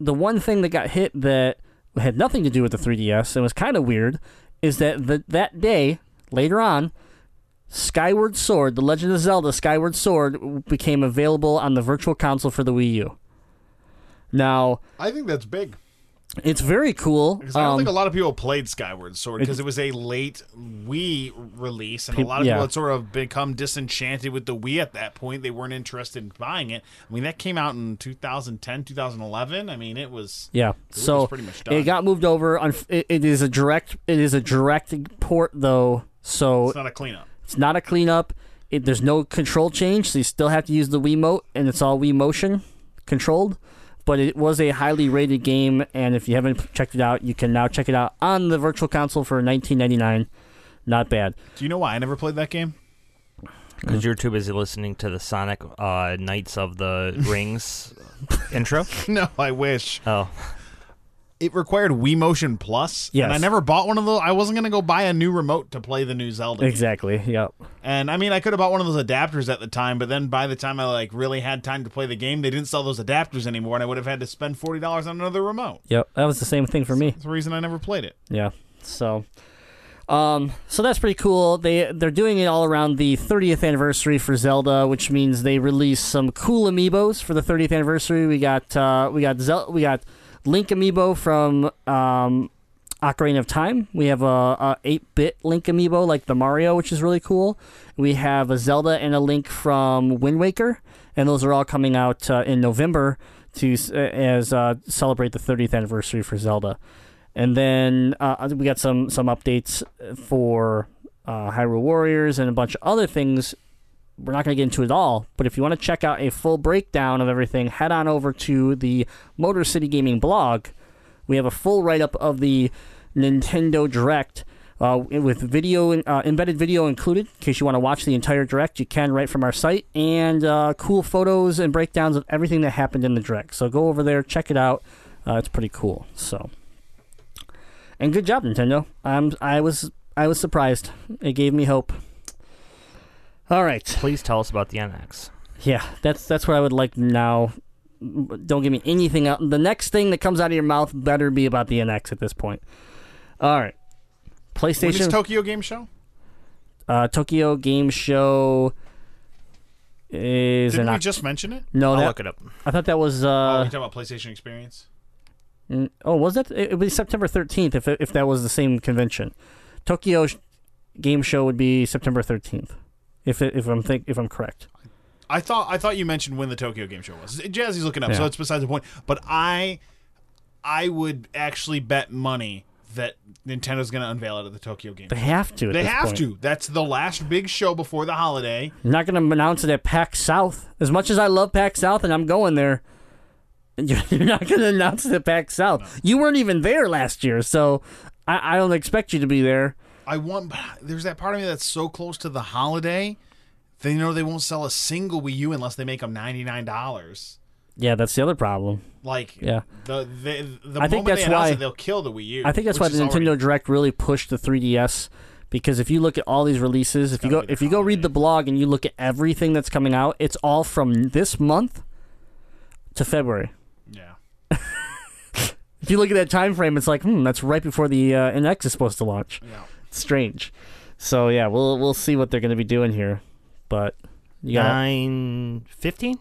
the one thing that got hit that had nothing to do with the three D S and was kind of weird is that the, that day later on, Skyward Sword, The Legend of Zelda Skyward Sword became available on the Virtual Console for the Wii U. Now, I think that's big. It's very cool. Because I don't um, think a lot of people played Skyward Sword because it, it was a late Wii release, and a lot of yeah. people had sort of become disenchanted with the Wii at that point. They weren't interested in buying it. I mean, that came out in two thousand ten, two thousand eleven. I mean, it was yeah. So was pretty much done. It got moved over. On, it, it is a direct. It is a direct port, though. So it's not a cleanup. It's not a cleanup. It, there's no control change, so you still have to use the Wiimote, and it's all Wii Motion controlled. But it was a highly rated game, and if you haven't checked it out, you can now check it out on the Virtual Console for nineteen ninety-nine dollars. Not bad. Do you know why I never played that game? Because you're too busy listening to the Sonic uh, Knights of the Rings intro? No, I wish. Oh. It required Wii Motion Plus, yes. and I never bought one of those. I wasn't going to go buy a new remote to play the new Zelda game. Exactly, yep. And, I mean, I could have bought one of those adapters at the time, but then by the time I, like, really had time to play the game, they didn't sell those adapters anymore, and I would have had to spend forty dollars on another remote. Yep, that was the same thing for me. That's the reason I never played it. Yeah, so... Um, so that's pretty cool. They, they're doing it all around the thirtieth anniversary for Zelda, which means they released some cool amiibos for the thirtieth anniversary. We got, uh, we got Zelda... We got Link Amiibo from um, Ocarina of Time. We have a, a eight-bit Link amiibo, like the Mario, which is really cool. We have a Zelda and a Link from Wind Waker, and those are all coming out uh, in November to uh, as uh, celebrate the thirtieth anniversary for Zelda. And then uh, we got some some updates for uh, Hyrule Warriors and a bunch of other things. We're not going to get into it all, but if you want to check out a full breakdown of everything, head on over to the Motor City Gaming blog. We have a full write-up of the Nintendo Direct uh, with video, uh, embedded video included. In case you want to watch the entire Direct, you can right from our site. And uh, cool photos and breakdowns of everything that happened in the Direct. So go over there, check it out. Uh, it's pretty cool. So, and good job, Nintendo. I'm, I was I was surprised. It gave me hope. All right. Please tell us about the N X. Yeah, that's that's what I would like now. Don't give me anything out. The next thing that comes out of your mouth better be about the N X at this point. All right. PlayStation. When is Tokyo Game Show? Uh, Tokyo Game Show is... Didn't we oct- just mention it? No. I'll that, look it up. I thought that was... Uh, oh, you're talking about PlayStation Experience? N- oh, was that? It would be September thirteenth if, it, if that was the same convention. Tokyo sh- Game Show would be September thirteenth. If it, if I'm think if I'm correct, I thought I thought you mentioned when the Tokyo Game Show was. Jazzy's looking up, yeah. So it's besides the point. But I, I would actually bet money that Nintendo's going to unveil it at the Tokyo Game Show. They have to. At they this have point. to. That's the last big show before the holiday. I'm not going to announce it at PAX South. As much as I love PAX South and I'm going there, you're not going to announce it at PAX South. No. You weren't even there last year, so I, I don't expect you to be there. I want, but there's that part of me that's so close to the holiday, they know they won't sell a single Wii U unless they make them ninety-nine dollars. Yeah, that's the other problem. Like, yeah. the, the, the I moment they announce it, they'll kill the Wii U. I think that's why the Nintendo already... Direct really pushed the three D S, because if you look at all these releases, it's if you go if you go read the blog and you look at everything that's coming out, it's all from this month to February. Yeah. If you look at that time frame, it's like, hmm, that's right before the uh, N X is supposed to launch. Yeah. Strange. So yeah, we'll we'll see what they're going to be doing here, but you got nine fifteen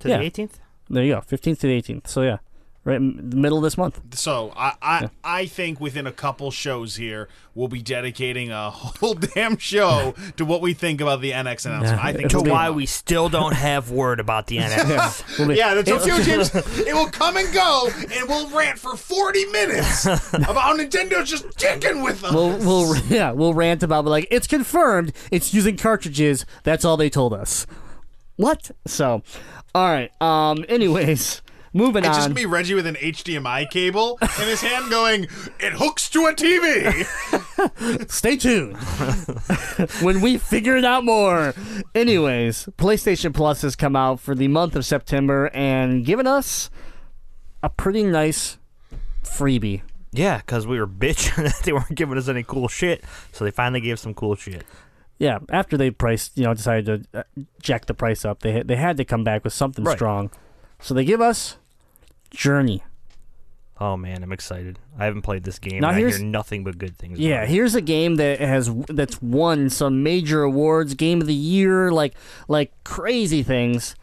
to yeah. the eighteenth. There you go, fifteenth to the eighteenth. So yeah, right in the middle of this month. So I I, yeah. I think within a couple shows here we'll be dedicating a whole damn show to what we think about the N X announcement. I think to why we still don't have word about the N X. yeah, we'll yeah the Tokyo Games. It will come and go, and we'll rant for forty minutes about Nintendo just dicking with us. We'll, we'll yeah we'll rant about like it's confirmed. It's using cartridges. That's all they told us. What? So, all right. Um. Anyways. Moving it's on. It's just be Reggie with an H D M I cable in his hand going, it hooks to a T V. Stay tuned. When we figure it out more. Anyways, PlayStation Plus has come out for the month of September and given us a pretty nice freebie. Yeah, because we were bitching that they weren't giving us any cool shit. So they finally gave some cool shit. Yeah, after they priced, you know, decided to jack the price up, they, they had to come back with something right. strong. So they give us... Journey. Oh man, I'm excited. I haven't played this game. Now and I hear nothing but good things. Yeah, about it. Here's a game that has that's won some major awards, Game of the Year, like like crazy things.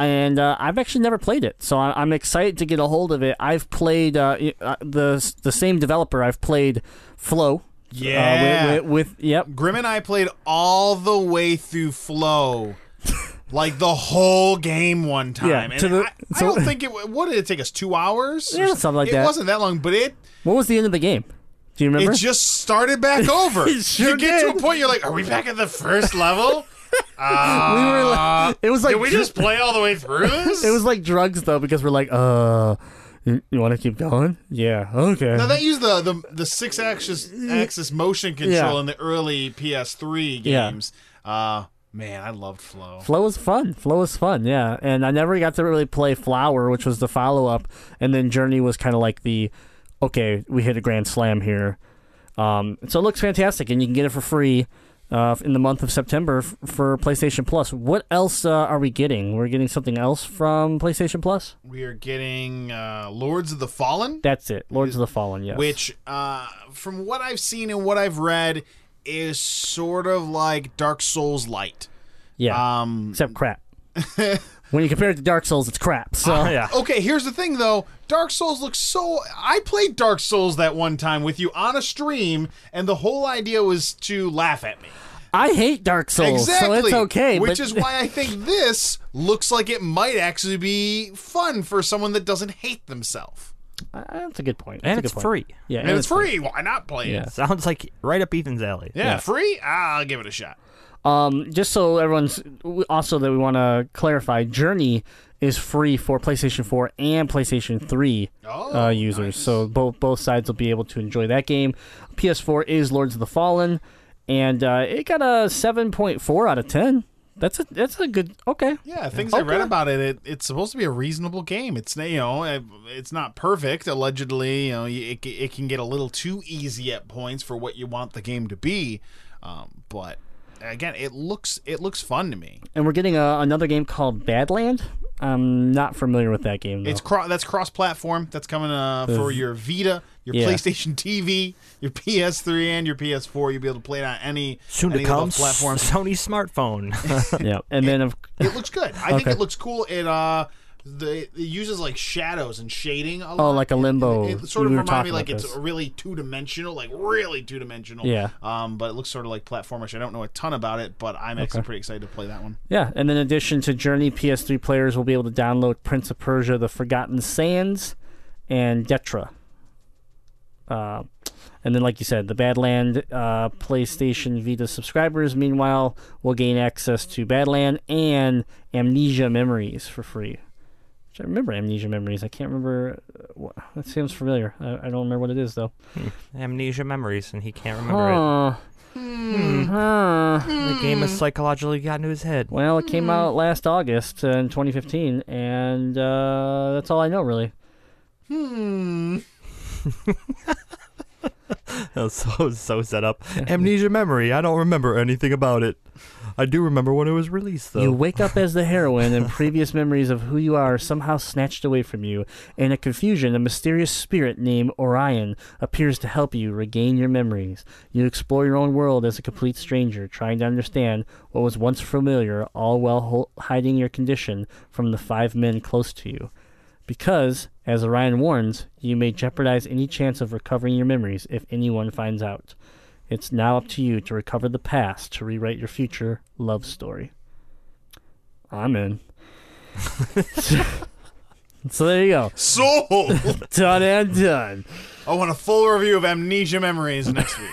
And uh, I've actually never played it, so I, I'm excited to get a hold of it. I've played uh, the the same developer. I've played Flow. Yeah. Uh, with, with, with yep. Grim and I played all the way through Flow. Like the whole game one time. Yeah, and the, I, I so, don't think it... What did it take us? Two hours? Yeah, something like it that. It wasn't that long, but it... What was the end of the game? Do you remember? It just started back over. It sure you get did. to a point, you're like, are we back at the first level? Uh, we were like, it was like... Did we just play all the way through this? It was like drugs, though, because we're like, uh... You want to keep going? Yeah. Okay. Now they used the the, the six axis axis motion control yeah. in the early P S three games. Yeah. Uh... Man, I loved Flow. Flow was fun. Flow was fun, yeah. And I never got to really play Flower, which was the follow-up. And then Journey was kind of like the, okay, we hit a grand slam here. Um, so it looks fantastic, and you can get it for free uh, in the month of September f- for PlayStation Plus. What else uh, are we getting? We're getting something else from PlayStation Plus? We are getting uh, Lords of the Fallen. That's it. Lords of the Fallen, yes. Which, uh, from what I've seen and what I've read... is sort of like Dark Souls Light. Yeah. Um, except crap. When you compare it to Dark Souls, it's crap. So uh, yeah. Okay, here's the thing, though. Dark Souls looks so... I played Dark Souls that one time with you on a stream, and the whole idea was to laugh at me. I hate Dark Souls, exactly. So it's okay. Which but... is why I think this looks like it might actually be fun for someone that doesn't hate themselves. Uh, that's a good point. That's and it's point. free. Yeah, and, and it's, it's free. free. Why not play yeah. it? Sounds like right up Ethan's alley. Yeah, yeah. Free? I'll give it a shot. Um, just so everyone's... Also, that we want to clarify, Journey is free for PlayStation four and PlayStation three oh, uh, users. Nice. So both both sides will be able to enjoy that game. P S four is Lords of the Fallen, and uh, it got a seven point four out of ten. That's a that's a good okay. Yeah, things okay. I read about it, it. It's supposed to be a reasonable game. It's you know, it's not perfect. Allegedly, you know, it it can get a little too easy at points for what you want the game to be. Um, but again, it looks it looks fun to me. And we're getting a, another game called Badland. I'm not familiar with that game, though. It's cro- that's cross-platform. That's coming uh, for your Vita, your yeah. PlayStation T V, your P S three, and your P S four. You'll be able to play it on any soon any to come platform. Sony smartphone. yeah, and it, then of... it looks good. I okay. think it looks cool. It uh, the it uses like shadows and shading. A lot. Oh, like a Limbo. It, it, it sort of we reminds me like this. It's really two-dimensional, like really two-dimensional. Yeah. Um, but it looks sort of like platformish. I don't know a ton about it, but I'm okay. actually pretty excited to play that one. Yeah, and in addition to Journey, P S three players will be able to download Prince of Persia: The Forgotten Sands and Detra. Uh, and then, like you said, the Badland uh, PlayStation Vita subscribers, meanwhile, will gain access to Badland and Amnesia Memories for free. Which I remember Amnesia Memories. I can't remember. What, that seems familiar. I, I don't remember what it is, though. Hmm. Amnesia Memories, and he can't remember huh. it. Hmm. Huh. Hmm. The game has psychologically gotten to his head. Well, it came hmm. out last August uh, in twenty fifteen, and uh, that's all I know, really. Hmm... that was so, so set up. Amnesia Memory. I don't remember anything about it. I do remember when it was released, though. You wake up as the heroine, and previous memories of who you are are somehow snatched away from you. In a confusion, a mysterious spirit named Orion appears to help you regain your memories. You explore your own world as a complete stranger, trying to understand what was once familiar, all while ho- hiding your condition from the five men close to you. Because, as Orion warns, you may jeopardize any chance of recovering your memories if anyone finds out. It's now up to you to recover the past to rewrite your future love story. I'm in. So there you go. Sold! Done and done. I want a full review of Amnesia Memories next week.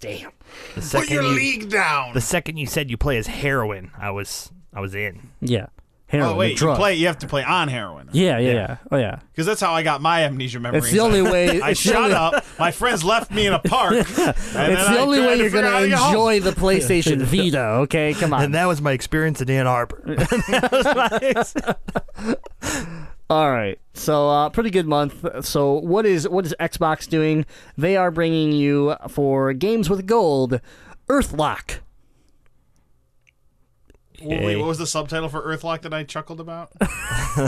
Damn. Put your you, league down! The second you said you play as heroin, I was, I was in. Yeah. Heroin, oh wait, you play. You have to play on heroin. Yeah, yeah, yeah. yeah. Oh yeah. Because that's how I got my amnesia memories. It's the only way. I shot only... up. My friends left me in a park. And it's the I only way you're going to enjoy the PlayStation Vita. Okay, come on. And that was my experience in Ann Arbor. That was my All right. So uh, pretty good month. So what is what is Xbox doing? They are bringing you for games with gold, Earthlock. Yay. Wait, what was the subtitle for Earthlock that I chuckled about?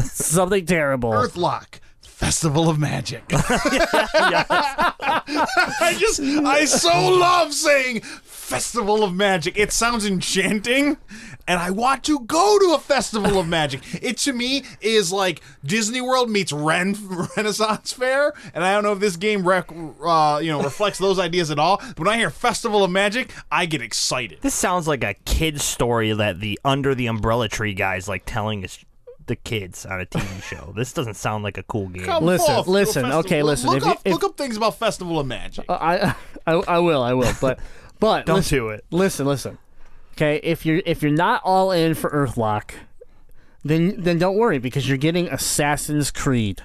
Something terrible. Earthlock, Festival of Magic. I just, I so love saying Festival of Magic. It sounds enchanting, and I want to go to a Festival of Magic. It, to me, is like Disney World meets Ren- Renaissance Fair, and I don't know if this game rec- uh, you know, reflects those ideas at all, but when I hear Festival of Magic, I get excited. This sounds like a kid's story that the Under the Umbrella Tree guy's like telling us. The kids on a T V show. This doesn't sound like a cool game. Come listen, off, listen, okay, listen. Look, if, up, if, look up things about Festival of Magic. Uh, I, I, I will, I will. But, but don't listen, do it. Listen, listen. Okay, if you're if you're not all in for Earthlock, then then don't worry because you're getting Assassin's Creed.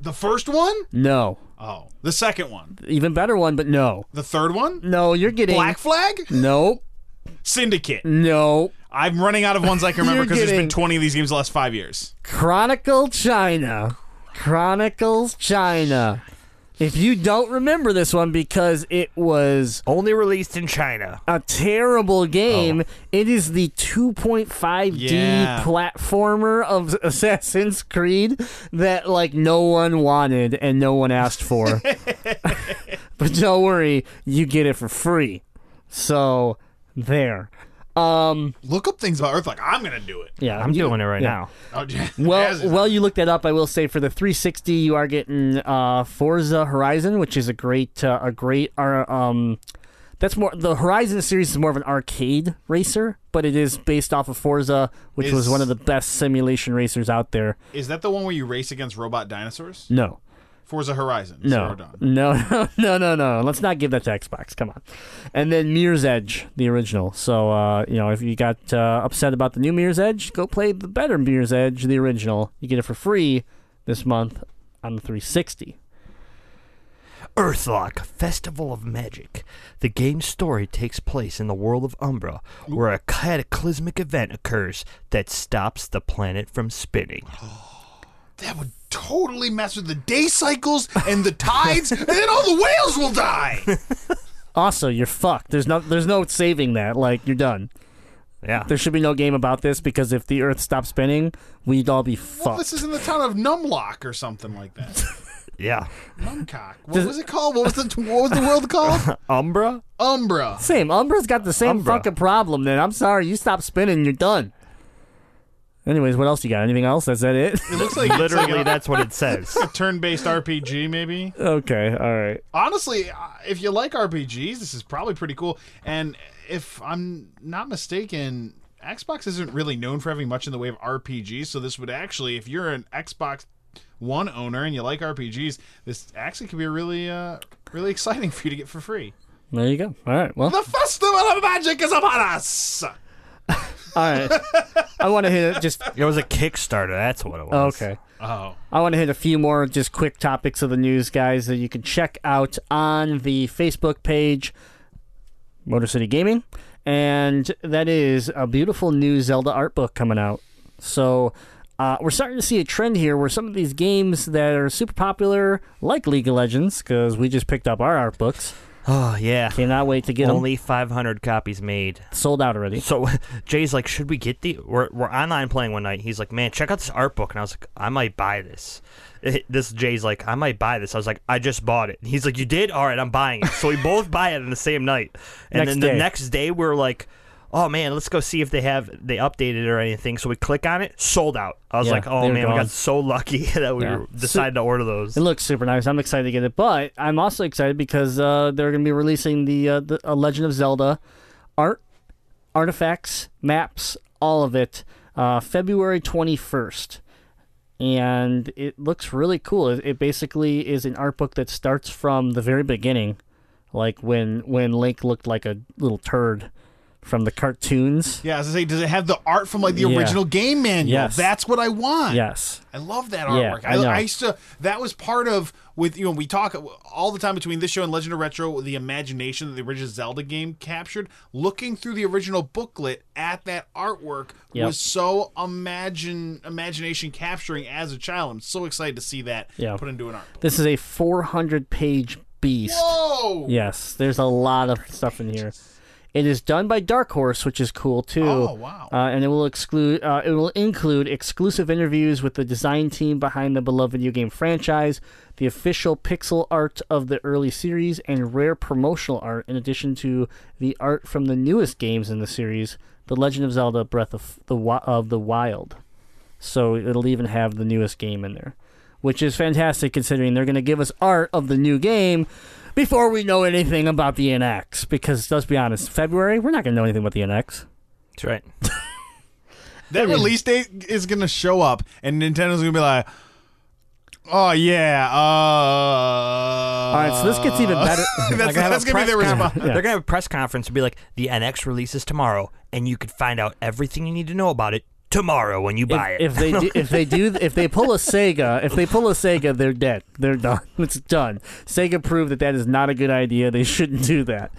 The first one? No. Oh, the second one. Even better one, but no. The third one? No, you're getting Black Flag. No. Syndicate. No. I'm running out of ones I can remember because there's been twenty of these games the last five years. Chronicle China. Chronicles China. If you don't remember this one because it was... only released in China. A terrible game. Oh. It is the two point five D yeah. platformer of Assassin's Creed that like no one wanted and no one asked for. But don't worry, you get it for free. So, there. Um, Look up things about Earth. Like, I'm going to do it. Yeah, I'm doing it right yeah. now. Well, while you look that up, I will say for the three sixty, you are getting uh, Forza Horizon, which is a great, uh, a great. Uh, um, that's more the Horizon series is more of an arcade racer, but it is based off of Forza, which is, was one of the best simulation racers out there. Is that the one where you race against robot dinosaurs? No. Forza Horizon. No. no, no, no, no, no. Let's not give that to Xbox. Come on. And then Mirror's Edge, the original. So, uh, you know, if you got uh, upset about the new Mirror's Edge, go play the better Mirror's Edge, the original. You get it for free this month on the three sixty. Earthlock, Festival of Magic. The game's story takes place in the world of Umbra, where a cataclysmic event occurs that stops the planet from spinning. That would totally mess with the day cycles and the tides, and then all the whales will die. Also, you're fucked. There's no, there's no saving that. Like, you're done. Yeah. There should be no game about this, because if the Earth stopped spinning, we'd all be fucked. Well, this is in the town of Numlock or something like that. Yeah. Numcock. What Does, was it called? What was the what was the world called? Umbra? Umbra. Same. Umbra's got the same Umbra. fucking problem, then. I'm sorry. You stop spinning, you're done. Anyways, what else you got? Anything else? Is that it? It looks like literally like, that's what it says. A turn-based R P G, maybe. Okay, all right. Honestly, if you like R P Gs, this is probably pretty cool. And if I'm not mistaken, Xbox isn't really known for having much in the way of R P Gs. So this would actually, if you're an Xbox One owner and you like R P Gs, this actually could be really, uh, really exciting for you to get for free. There you go. All right. Well, the Festival of Magic is upon us. All right. I want to hit just... It was a Kickstarter. That's what it was. Okay. Oh. I want to hit a few more just quick topics of the news, guys, that you can check out on the Facebook page, Motor City Gaming. And that is a beautiful new Zelda art book coming out. So uh, we're starting to see a trend here where some of these games that are super popular, like League of Legends, because we just picked up our art books... Oh, yeah. Cannot wait to get them. Only five hundred copies made. Sold out already. So Jay's like, should we get the... We're, we're online playing one night. He's like, man, check out this art book. And I was like, I might buy this. It, this Jay's like, I might buy this. I was like, I just bought it. And he's like, you did? All right, I'm buying it. So we both buy it on the same night. And next then the day. next day, we're like... Oh, man, let's go see if they have they updated it or anything. So we click on it, sold out. I was yeah, like, oh, man, gone. we got so lucky that we yeah. decided so, to order those. It looks super nice. I'm excited to get it. But I'm also excited because uh, they're going to be releasing the, uh, the uh, Legend of Zelda art, artifacts, maps, all of it, uh, February twenty-first. And it looks really cool. It, it basically is an art book that starts from the very beginning, like when when Link looked like a little turd. From the cartoons. Yeah, I was going to say, does it have the art from like the yeah. original game manual? Yes. That's what I want. Yes. I love that artwork. Yeah, I, I, I used to, that was part of, with, you know, we talk all the time between this show and Legend of Retro, the imagination that the original Zelda game captured. Looking through the original booklet at that artwork yep. was so imagine, imagination capturing as a child. I'm so excited to see that yep. put into an art book. This is a four hundred page beast. Whoa! Yes, there's a lot of stuff in here. It is done by Dark Horse, which is cool too. Oh wow! Uh, and it will exclude, uh, it will include exclusive interviews with the design team behind the beloved video game franchise, the official pixel art of the early series, and rare promotional art, in addition to the art from the newest games in the series, The Legend of Zelda: Breath of the of the Wild. So it'll even have the newest game in there, which is fantastic considering they're going to give us art of the new game. Before we know anything about the N X, because let's be honest, February, we're not going to know anything about the N X. That's right. That release date is going to show up, and Nintendo's going to be like, oh, yeah. Uh... All right, so this gets even better. That's, like that's going to be their response. Yeah. They're going to have a press conference and be like, the N X releases tomorrow, and you could find out everything you need to know about it tomorrow when you buy if, it. If they do, if they do, if they pull a Sega, if they pull a Sega, they're dead. They're done. It's done. Sega proved that that is not a good idea. They shouldn't do that.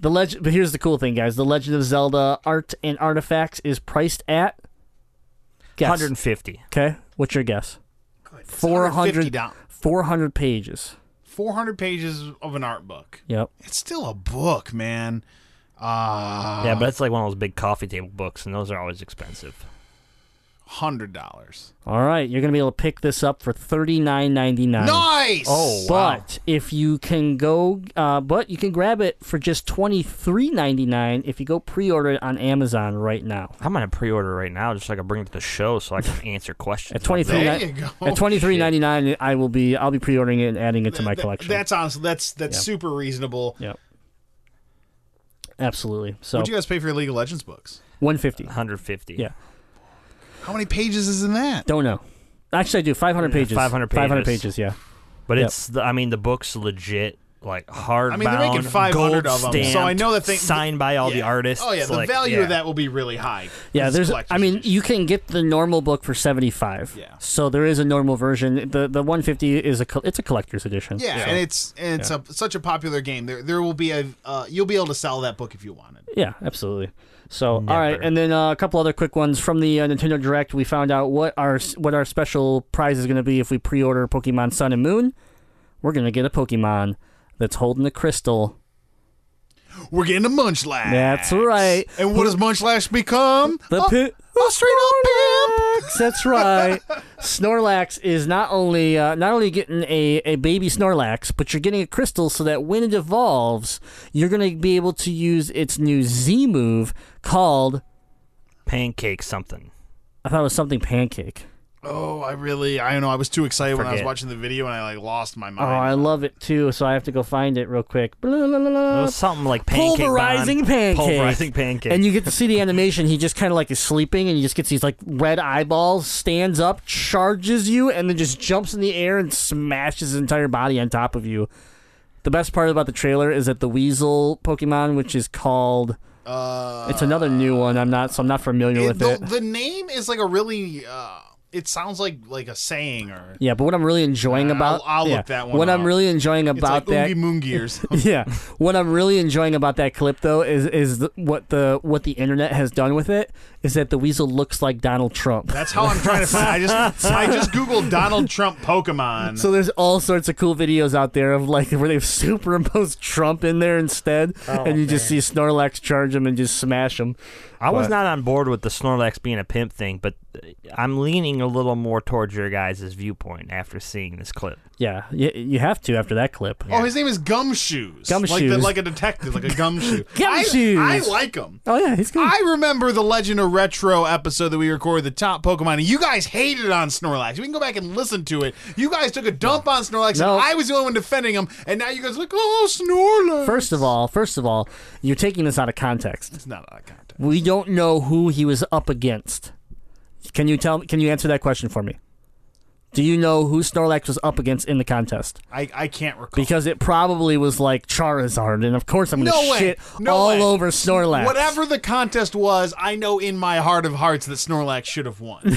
The legend, but here's the cool thing, guys. The Legend of Zelda art and artifacts is priced at one hundred fifty. Okay, what's your guess? four hundred, four hundred pages. four hundred pages of an art book. Yep. It's still a book, man. Uh, yeah, but it's like one of those big coffee table books, and those are always expensive. one hundred dollars. All right. You're going to be able to pick this up for thirty-nine ninety-nine. Nice! Oh, wow. But if you can go, uh, but you can grab it for just twenty-three ninety-nine if you go pre-order it on Amazon right now. I'm going to pre-order right now just so I can bring it to the show so I can answer questions. At twenty-three ninety-nine, I will be, I'll be pre-ordering it and adding it to my that, collection. That's honestly, that's, that's yeah. super reasonable. Yep. Absolutely. So, what'd you guys pay for your League of Legends books? one hundred fifty dollars. one hundred fifty dollars. Yeah. How many pages is in that? Don't know. Actually, I do. five hundred pages. five hundred pages. five hundred pages, yeah. But yep. it's, the, I mean, the book's legit, like, hardbound. I mean, they're making five hundred of them, so I know that they... Signed by all yeah. the artists. Oh, yeah, the like, value yeah. of that will be really high. Yeah, there's, I mean, edition. You can get the normal book for seventy-five dollars. Yeah. So there is a normal version. The the one hundred fifty dollars is a, it's a collector's edition. Yeah, so. and it's and it's yeah. a, such a popular game. There there will be a, uh, you'll be able to sell that book if you wanted. Yeah, absolutely. So, Never. all right, and then uh, a couple other quick ones from the uh, Nintendo Direct. We found out what our what our special prize is going to be if we pre-order Pokemon Sun and Moon. We're going to get a Pokemon that's holding a crystal. We're getting a Munchlax. That's right. And what does Munchlax become? The pit. Oh, straight up pimp. That's right. Snorlax is not only uh, not only getting a, a baby Snorlax, but you're getting a crystal so that when it evolves, you're going to be able to use its new Z move called Pancake something. I thought it was something pancake. Oh, I really, I don't know, I was too excited Forget. when I was watching the video and I like lost my mind. Oh, I love it too, so I have to go find it real quick. Blah, blah, blah. Something like pancake. Pulverizing bond. pancake. Pulverizing pancake. And you get to see the animation, he just kind of like is sleeping and he just gets these like red eyeballs, stands up, charges you, and then just jumps in the air and smashes his entire body on top of you. The best part about the trailer is that the Weasel Pokemon, which is called... Uh, it's another new one, I'm not, so I'm not familiar it, with the, it. The name is like a really... Uh, It sounds like like a saying, or yeah. But what I'm really enjoying uh, about I'll, I'll yeah, look that one. What up. I'm really enjoying about it's like that, Oogie Moongi or yeah. What I'm really enjoying about that clip though is is the, what the what the internet has done with it is that the Weasel looks like Donald Trump. That's how I'm trying to find. I just I just googled Donald Trump Pokemon. So there's all sorts of cool videos out there of like where they've superimposed Trump in there instead, oh, and you man. just see Snorlax charge him and just smash him. I but, was not on board with the Snorlax being a pimp thing, but I'm leaning a little more towards your guys' viewpoint after seeing this clip. Yeah, you, you have to after that clip. Yeah. Oh, his name is Gumshoes. Gumshoes. Like, the, like a detective, like a gumshoe. Gumshoes. I, I like him. Oh, yeah, he's good. I remember the Legend of Retro episode that we recorded, the top Pokemon, and you guys hated on Snorlax. We can go back and listen to it. You guys took a dump no. on Snorlax, no. and I was the only one defending him, and now you guys are like, oh, Snorlax. First of all, first of all, you're taking this out of context. It's not out of context. We don't know who he was up against. Can you tell? Can you answer that question for me? Do you know who Snorlax was up against in the contest? I, I can't recall. Because it probably was like Charizard, and of course I'm going to no shit no all way. over Snorlax. Whatever the contest was, I know in my heart of hearts that Snorlax should have won.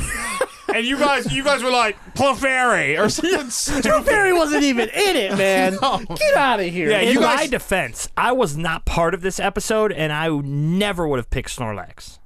And you guys, you guys were like Clefairy or something stupid. Clefairy wasn't even in it, man. No. Get out of here. Yeah, in you guys... my defense, I was not part of this episode, and I never would have picked Snorlax.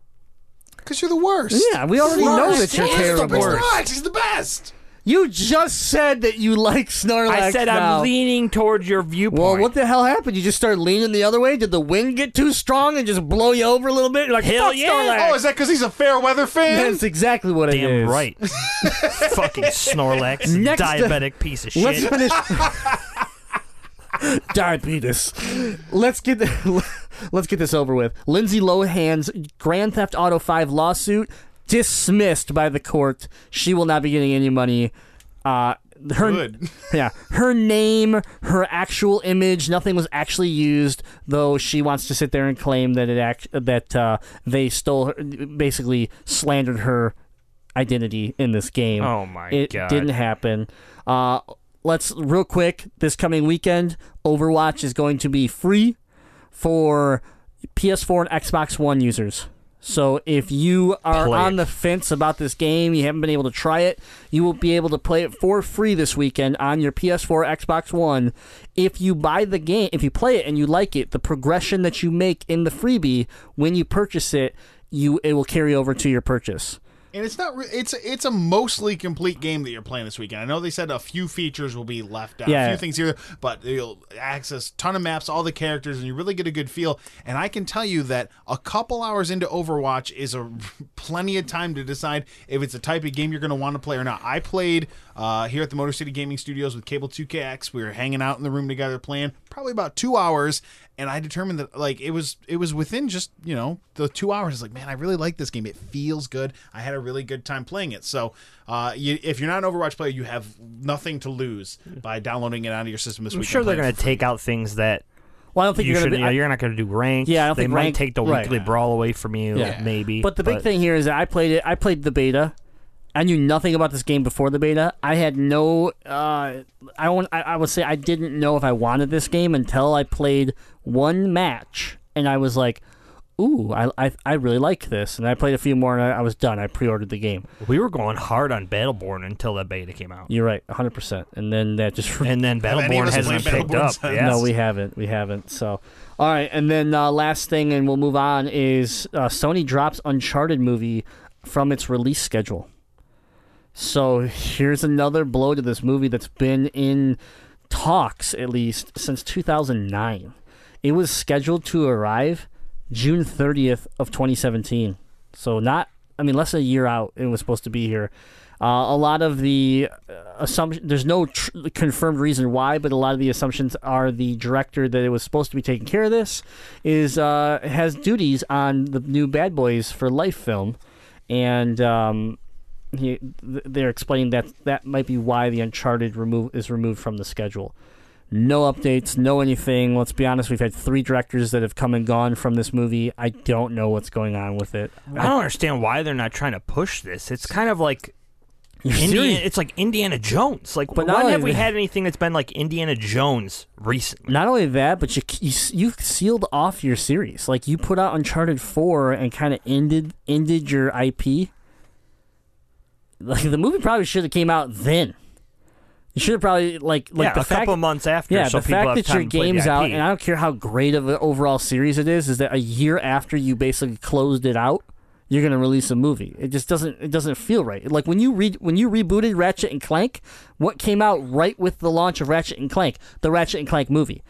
Because you're the worst. Yeah, we already worst. know that you're terrible. He's the best. He's the best. You just said that you like Snorlax. I said now. I'm leaning towards your viewpoint. Well, what the hell happened? You just started leaning the other way? Did the wind get too strong and just blow you over a little bit? You're like, hell yeah. Snorlax. Oh, is that because he's a fair weather fan? That's exactly what Damn it is. Damn right. Fucking Snorlax. Next diabetic to, piece of shit. Let's finish. Diabetes. Let's get the, let's get this over with. Lindsay Lohan's Grand Theft Auto five lawsuit dismissed by the court. She will not be getting any money. Uh, her, Good. Yeah, her name, her actual image, nothing was actually used. Though she wants to sit there and claim that it act, that uh, they stole, her, basically slandered her identity in this game. Oh my it god! It didn't happen. Uh, let's real quick. This coming weekend, Overwatch is going to be free for P S four and Xbox One users. So if you are play on it. the fence about this game, you haven't been able to try it, you will be able to play it for free this weekend on your P S four, Xbox One. If you buy the game, if you play it and you like it, the progression that you make in the freebie when you purchase it, you it will carry over to your purchase. And it's not. Re- it's it's a mostly complete game that you're playing this weekend. I know they said a few features will be left out, yeah. a few things here, but you'll access a ton of maps, all the characters, and you really get a good feel. And I can tell you that a couple hours into Overwatch is a plenty of time to decide if it's a type of game you're going to want to play or not. I played uh, here at the Motor City Gaming Studios with Cable two K X. We were hanging out in the room together playing probably about two hours. And I determined that, like, it was it was within just, you know, the two hours. It's like, man, I really like this game. It feels good. I had a really good time playing it. So uh, you, if you're not an Overwatch player, you have nothing to lose by downloading it onto your system this week. I'm sure they're going to take out things that well, I don't think you you're going to yeah, You're not going to do ranked. Yeah, I don't they think might ranked, take the right. weekly brawl away from you, yeah. maybe. But the big but, thing here is that I played it. I played the beta. I knew nothing about this game before the beta. I had no... Uh, I, won't, I, I would say I didn't know if I wanted this game until I played one match. And I was like, ooh, I, I, I really like this. And I played a few more, and I, I was done. I pre-ordered the game. We were going hard on Battleborn until that beta came out. You're right, one hundred percent. And then that just... and then Battleborn hasn't been picked up. Yes. No, we haven't. We haven't, so... All right, and then uh, last thing, and we'll move on, is uh, Sony drops Uncharted movie from its release schedule. So here's another blow to this movie that's been in talks, at least, since two thousand nine. It was scheduled to arrive June thirtieth of twenty seventeen. So not, I mean, less than a year out, it was supposed to be here. Uh, a lot of the assumption, there's no tr- confirmed reason why, but a lot of the assumptions are the director that it was supposed to be taking care of this is uh, has duties on the new Bad Boys for Life film. And... Um, He, they're explaining that that might be why the Uncharted remove, is removed from the schedule. No updates, no anything. Let's be honest, we've had three directors that have come and gone from this movie. I don't know what's going on with it. I don't understand why they're not trying to push this. It's kind of like... Indiana, it's like Indiana Jones. Like, but when have we had anything that's been like Indiana Jones recently? Not only that, but you you you sealed off your series. Like, you put out Uncharted four and kind of ended ended your I P. Like, the movie probably should have came out then. You should have probably like like yeah, the a fact, couple months after. Yeah, so the fact that your game's out, and I don't care how great of an overall series it is, is that a year after you basically closed it out, you're gonna release a movie. It just doesn't it doesn't feel right. Like when you re- when you rebooted Ratchet and Clank, what came out right with the launch of Ratchet and Clank, the Ratchet and Clank movie.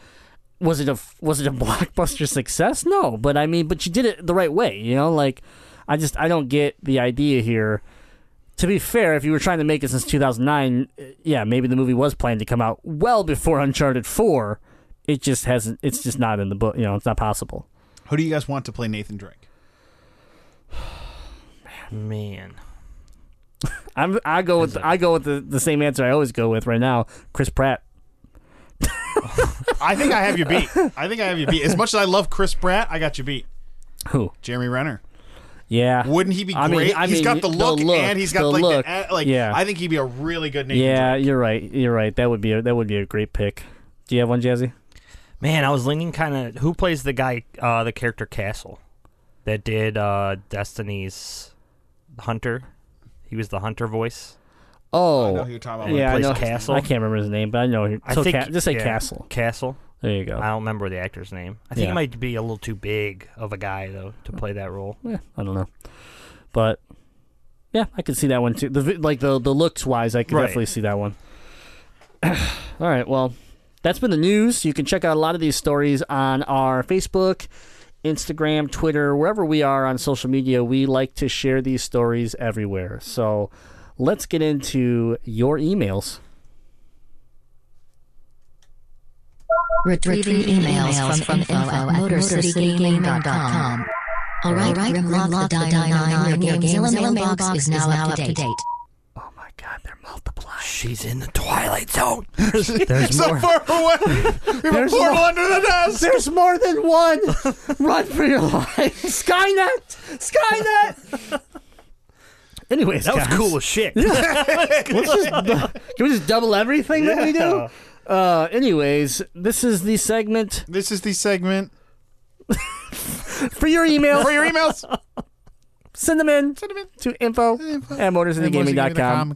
Was it a was it a blockbuster success? No, but I mean, but you did it the right way. You know, like I just I don't get the idea here. To be fair, if you were trying to make it since two thousand nine, yeah, maybe the movie was planned to come out well before Uncharted four. It just hasn't. It's just not in the book. You know, it's not possible. Who do you guys want to play Nathan Drake? Man, I'm. I go with. I go with the, the same answer I always go with right now. Chris Pratt. I think I have you beat. I think I have you beat. As much as I love Chris Pratt, I got you beat. Who? Jeremy Renner. Yeah, wouldn't he be great? I mean, I mean, he's got the look, the look, and he's got the like, look. The, like yeah. I think he'd be a really good Nathan. Yeah, Drake. You're right. You're right. That would be a, that would be a great pick. Do you have one, Jazzy? Man, I was leaning kind of. Who plays the guy, uh, the character Castle, that did uh, Destiny's Hunter? He was the Hunter voice. Oh, I know who you're talking about. Yeah, he plays I know. Castle. I can't remember his name, but I know. He, I so think, Ca- just say yeah, Castle. Castle. There you go. I don't remember the actor's name. I think yeah. he might be a little too big of a guy, though, to play that role. Yeah, I don't know. But, yeah, I could see that one, too. The, like, the the looks-wise, I could right. definitely see that one. All right, well, that's been the news. You can check out a lot of these stories on our Facebook, Instagram, Twitter, wherever we are on social media. We like to share these stories everywhere. So let's get into your emails. Retrieving emails from info at motor city gaming dot com. All right, Grimlock the Dino nine, your game's mailbox is now up to date. Oh my god, they're multiplying. She's in the Twilight Zone. There's, there's more. So far away. We have there's a portal more, under the desk. There's more than one. Run for your life. Skynet. Skynet. Anyways, that guys. was cool as shit. just, uh, can we just double everything yeah. that we do? Uh, anyways, this is the segment. This is the segment. For your emails. For your emails. Send them in. Send them in. To info, info. at motors in the gaming dot com.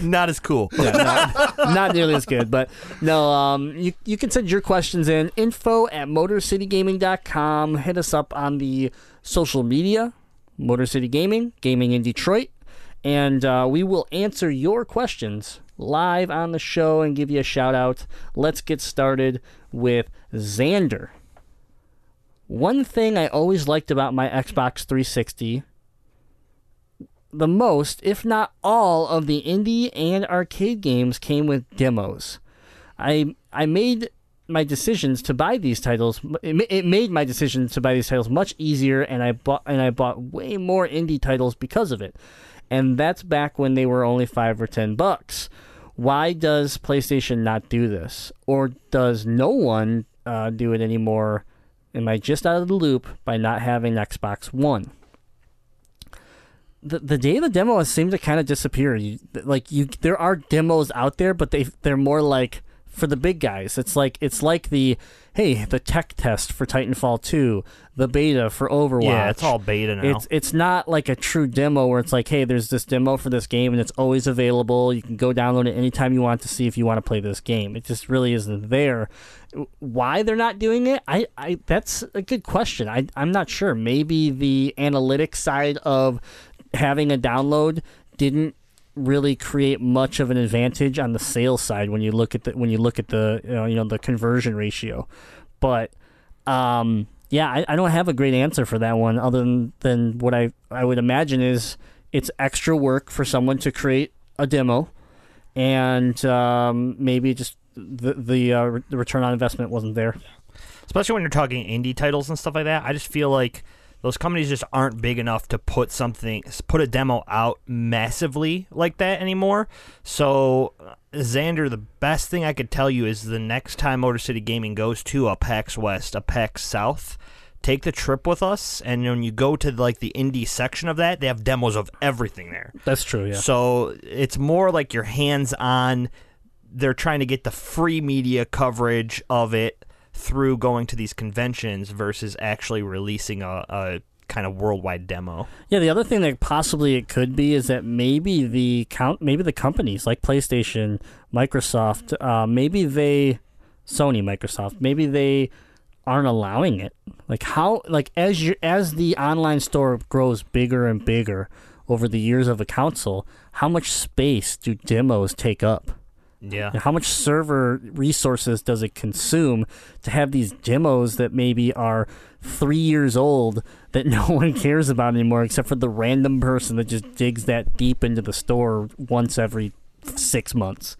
Not as cool. Yeah, not, not nearly as good, but no, um, you, you can send your questions in. Info at motor city gaming dot com. Hit us up on the social media. Motor City Gaming, Gaming in Detroit, and uh, we will answer your questions live on the show and give you a shout out. Let's get started with Xander. One thing I always liked about my Xbox three sixty, the most, if not all, of the indie and arcade games came with demos. I I made my decisions to buy these titles. It, it made my decision to buy these titles much easier, and I bought and I bought way more indie titles because of it. And that's back when they were only five or ten bucks. Why does PlayStation not do this, or does no one uh, do it anymore? Am I just out of the loop by not having Xbox One? The the day of the demo has seemed to kind of disappear. You, like you, there are demos out there, but they they're more like for the big guys. It's like it's like the hey the tech test for Titanfall two, the beta for Overwatch. Yeah, it's all beta now. It's it's not like a true demo where it's like hey, there's this demo for this game and it's always available. You can go download it anytime you want to see if you want to play this game. It just really isn't there. Why they're not doing it, I, I that's a good question. I I'm not sure. Maybe the analytics side of having a download didn't really create much of an advantage on the sales side when you look at the when you look at the you know, you know the conversion ratio, but um, yeah, I, I don't have a great answer for that one other than, than what I I would imagine is it's extra work for someone to create a demo, and um, maybe just the the, uh, the return on investment wasn't there, especially when you're talking indie titles and stuff like that. I just feel like those companies just aren't big enough to put something, put a demo out massively like that anymore. So, Xander, the best thing I could tell you is the next time Motor City Gaming goes to a PAX West, a PAX South, take the trip with us, and when you go to like the indie section of that, they have demos of everything there. That's true, yeah. So, it's more like you're hands-on. They're trying to get the free media coverage of it through going to these conventions versus actually releasing a, a kind of worldwide demo. Yeah, the other thing that possibly it could be is that maybe the count, maybe the companies like PlayStation, Microsoft, uh, maybe they, Sony, Microsoft, maybe they aren't allowing it. Like how, like as you as the online store grows bigger and bigger over the years of a console, how much space do demos take up? Yeah. How much server resources does it consume to have these demos that maybe are three years old that no one cares about anymore except for the random person that just digs that deep into the store once every six months?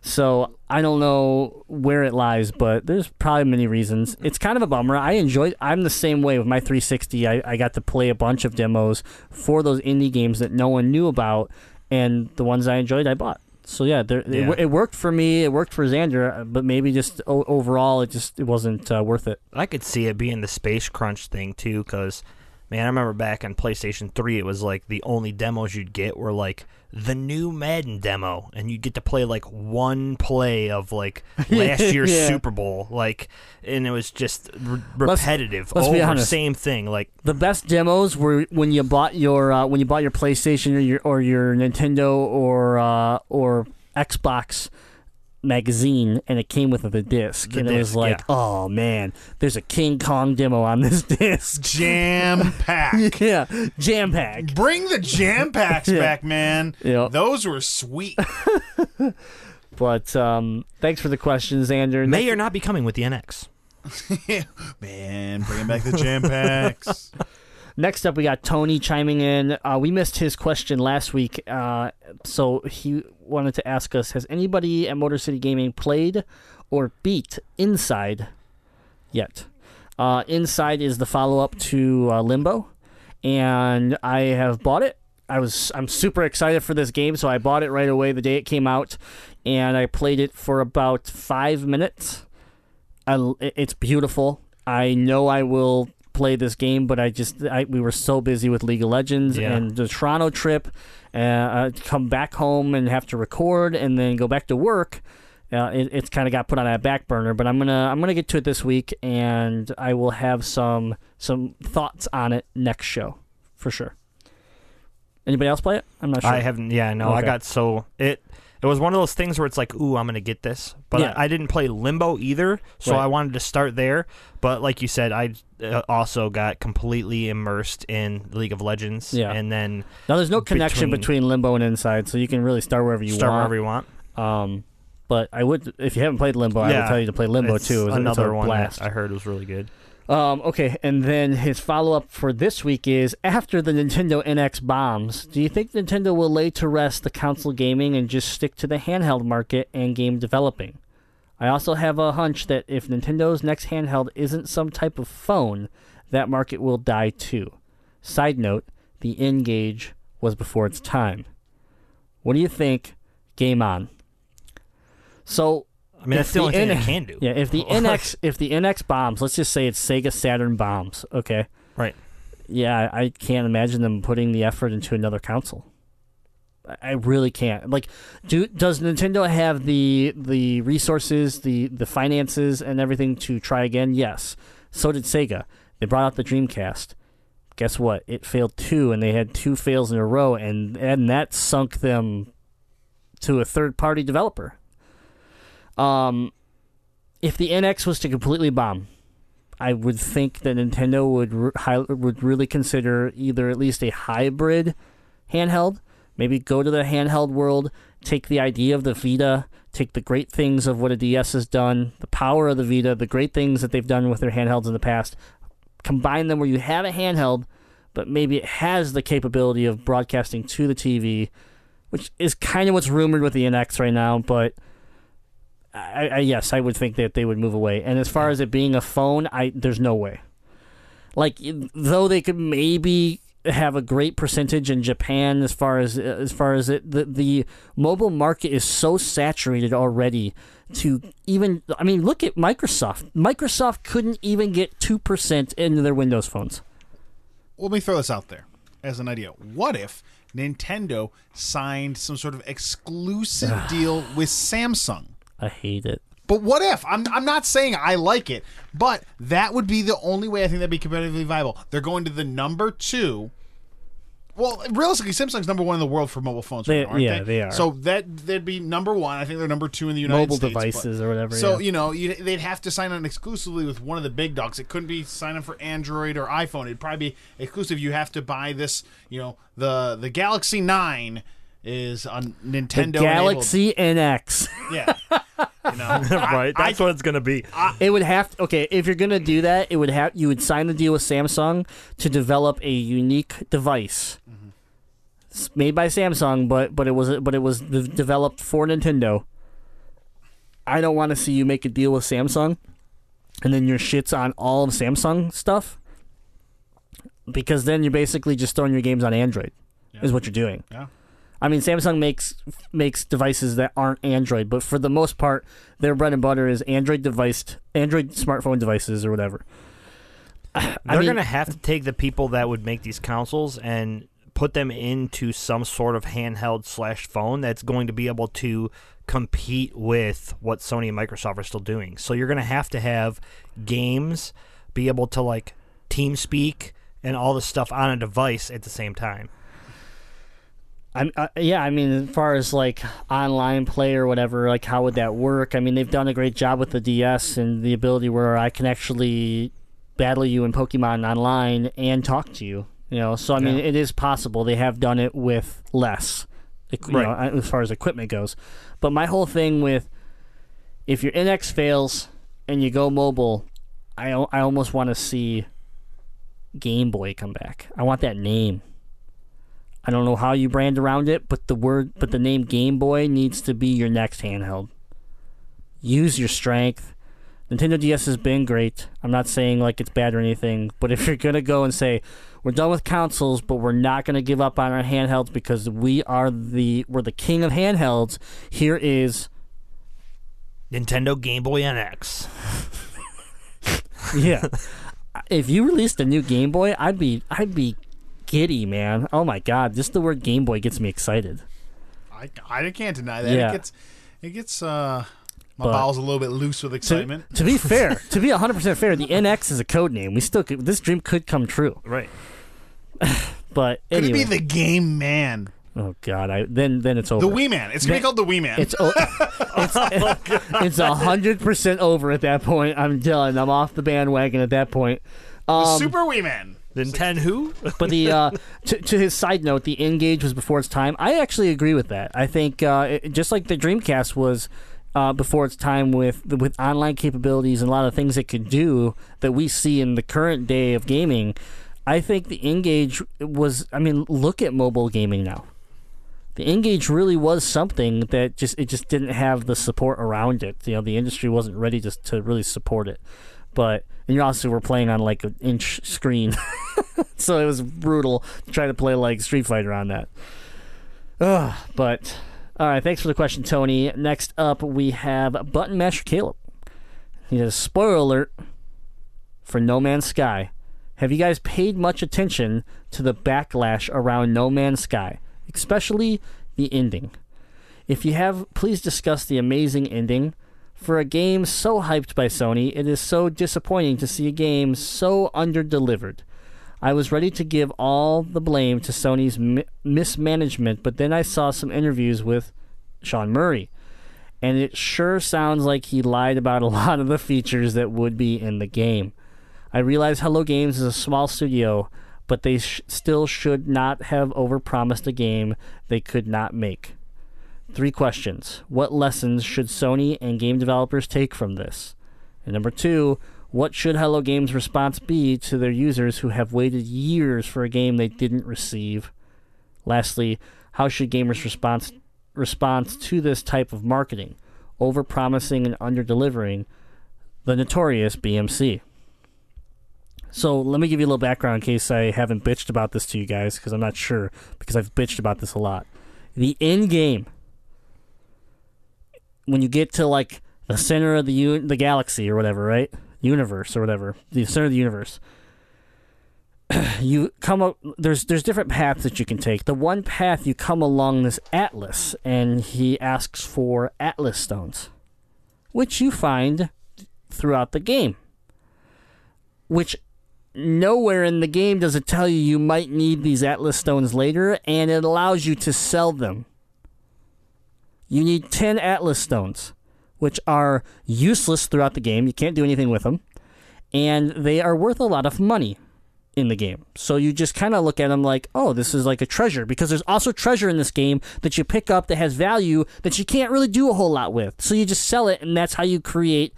So I don't know where it lies, but there's probably many reasons. It's kind of a bummer. I enjoyed I'm the same way with my three sixty. I, I got to play a bunch of demos for those indie games that no one knew about, and the ones I enjoyed, I bought. So yeah, there, yeah. It, it worked for me. It worked for Xander, but maybe just o- overall, it just it wasn't uh, worth it. I could see it being the space crunch thing too, because man, I remember back on PlayStation three, it was like the only demos you'd get were like the new Madden demo, and you'd get to play like one play of like last year's yeah. Super Bowl, like, and it was just re- repetitive, let's, let's over the same thing. Like the best demos were when you bought your uh, when you bought your PlayStation or your or your Nintendo or uh, or Xbox magazine, and it came with the disc, the and disc, it was like, yeah. oh man, there's a King Kong demo on this disc, jam pack, yeah, jam pack. Bring the jam packs yeah. back, man. Yep. Those were sweet. But um, thanks for the questions, Xander. May or not be coming with the N X. Man, bringing back the jam packs. Next up, we got Tony chiming in. Uh, we missed his question last week, uh, so he wanted to ask us, has anybody at Motor City Gaming played or beat Inside yet? Uh, Inside is the follow-up to uh, Limbo, and I have bought it. I was, I'm super excited for this game, so I bought it right away the day it came out, and I played it for about five minutes. I, it's beautiful. I know I will play this game, but I just I, we were so busy with League of Legends yeah. and the Toronto trip, uh, come back home and have to record and then go back to work. Uh, it, it's kind of got put on a back burner, but I'm gonna I'm gonna get to it this week, and I will have some some thoughts on it next show for sure. Anybody else play it? I'm not sure. I haven't. Yeah, no, okay. I got so it. It was one of those things where it's like, ooh, I'm going to get this. But yeah. I, I didn't play Limbo either, so right. I wanted to start there. But like you said, I uh, also got completely immersed in League of Legends. Yeah. And then now there's no connection between, between Limbo and Inside, so you can really start wherever you start want. Start wherever you want. Um, but I would, if you haven't played Limbo, yeah, I would tell you to play Limbo it's too. It's another one blast. I heard was really good. Um, okay, and then his follow-up for this week is, after the Nintendo N X bombs, do you think Nintendo will lay to rest the console gaming and just stick to the handheld market and game developing? I also have a hunch that if Nintendo's next handheld isn't some type of phone, that market will die too. Side note, the N-Gage was before its time. What do you think? Game on. So... I mean, if that's the only thing N- it can do. Yeah, if the N X if the N X bombs, let's just say it's Sega Saturn bombs, okay? Right. Yeah, I can't imagine them putting the effort into another console. I really can't. Like, do does Nintendo have the the resources, the, the finances, and everything to try again? Yes. So did Sega. They brought out the Dreamcast. Guess what? It failed too, and they had two fails in a row, and, and that sunk them to a third-party developer. Um, if the N X was to completely bomb, I would think that Nintendo would re- hi- would really consider either at least a hybrid handheld, maybe go to the handheld world, take the idea of the Vita, take the great things of what a D S has done, the power of the Vita, the great things that they've done with their handhelds in the past, combine them where you have a handheld, but maybe it has the capability of broadcasting to the T V, which is kind of what's rumored with the N X right now, but... I, I, yes, I would think that they would move away. And as far as it being a phone, I there's no way. Like, though they could maybe have a great percentage in Japan as far as as far as it, the the mobile market is so saturated already. To even, I mean, look at Microsoft. Microsoft couldn't even get two percent into their Windows phones. Well, let me throw this out there as an idea. What if Nintendo signed some sort of exclusive deal with Samsung? I hate it. But what if? I'm I'm not saying I like it, but that would be the only way I think that'd be competitively viable. They're going to the number two. Well, realistically, Samsung's number one in the world for mobile phones, they, right now, aren't yeah, they? they are. So that they'd be number one. I think they're number two in the United mobile States. Mobile devices but, or whatever. So yeah. you know you, they'd have to sign on exclusively with one of the big dogs. It couldn't be signing for Android or iPhone. It'd probably be exclusive. You have to buy this. You know the the Galaxy nine. Is on Nintendo the Galaxy enabled. N X. Yeah. You know, right. I, That's I, what it's going to be. I, it would have to, okay, if you're going to do that, it would have you would sign the deal with Samsung to develop a unique device. Mm-hmm. It's made by Samsung, but but it was but it was developed for Nintendo. I don't want to see you make a deal with Samsung and then your shit's on all of Samsung stuff, because then you're basically just throwing your games on Android. Yeah. Is what you're doing. Yeah. I mean, Samsung makes makes devices that aren't Android, but for the most part, their bread and butter is Android device, Android smartphone devices or whatever. I They're going to have to take the people that would make these consoles and put them into some sort of handheld slash phone that's going to be able to compete with what Sony and Microsoft are still doing. So you're going to have to have games be able to, like, TeamSpeak and all this stuff on a device at the same time. I'm, uh, yeah, I mean, as far as, like, online play or whatever, like, how would that work? I mean, they've done a great job with the D S and the ability where I can actually battle you in Pokemon online and talk to you, you know? So, I mean, yeah. It is possible. They have done it with less, you right. know, as far as equipment goes. But my whole thing with, if your N X fails and you go mobile, I, I almost want to see Game Boy come back. I want that name. I don't know how you brand around it, but the word, but the name Game Boy needs to be your next handheld. Use your strength. Nintendo D S has been great. I'm not saying like it's bad or anything, but if you're gonna go and say we're done with consoles, but we're not gonna give up on our handhelds because we are the we're the king of handhelds. Here is Nintendo Game Boy N X. Yeah, if you released a new Game Boy, I'd be I'd be. giddy, man. Oh my god, just the word Game Boy gets me excited. I, I can't deny that. Yeah. It gets it gets uh my but, bowels a little bit loose with excitement. To, to be fair, to be one hundred percent fair, the N X is a code name. We still could, this dream could come true. Right. But anyway. Could it be the Game Man? Oh God! I then then it's over. The Wee Man. It's gonna then, be called the Wee Man. It's o- it's it's a hundred percent over at that point. I'm telling. I'm off the bandwagon at that point. Um, the Super Wee Man. Nintendo who? But the uh, to, to his side note, the N-Gage was before its time. I actually agree with that. I think uh, it, just like the Dreamcast was uh, before its time with with online capabilities and a lot of things it could do that we see in the current day of gaming. I think the N-Gage was. I mean, look at mobile gaming now. The N-Gage really was something that just it just didn't have the support around it. You know, the industry wasn't ready to to really support it. But and you also were playing on like an inch screen, so it was brutal to try to play like Street Fighter on that. Ugh, but all right, thanks for the question, Tony. Next up, we have Button Master Caleb. He says, "Spoiler alert for No Man's Sky. Have you guys paid much attention to the backlash around No Man's Sky, especially the ending? If you have, please discuss the amazing ending." For a game so hyped by Sony, it is so disappointing to see a game so under-delivered. I was ready to give all the blame to Sony's mi- mismanagement, but then I saw some interviews with Sean Murray, and it sure sounds like he lied about a lot of the features that would be in the game. I realize Hello Games is a small studio, but they sh- still should not have overpromised a game they could not make. Three questions. What lessons should Sony and game developers take from this? And number two, what should Hello Games' response be to their users who have waited years for a game they didn't receive? Lastly, how should gamers' response response to this type of marketing? Overpromising and under-delivering, the notorious B M C. So let me give you a little background in case I haven't bitched about this to you guys, because I'm not sure, because I've bitched about this a lot. The end game. When you get to like the center of the u- the galaxy or whatever, right? Universe or whatever, the center of the universe. You come up. There's there's different paths that you can take. The one path you come along this atlas, and he asks for atlas stones, which you find throughout the game. Which nowhere in the game does it tell you you might need these atlas stones later, and it allows you to sell them. You need ten Atlas Stones, which are useless throughout the game. You can't do anything with them. And they are worth a lot of money in the game. So you just kind of look at them like, oh, this is like a treasure. Because there's also treasure in this game that you pick up that has value that you can't really do a whole lot with. So you just sell it, and that's how you create,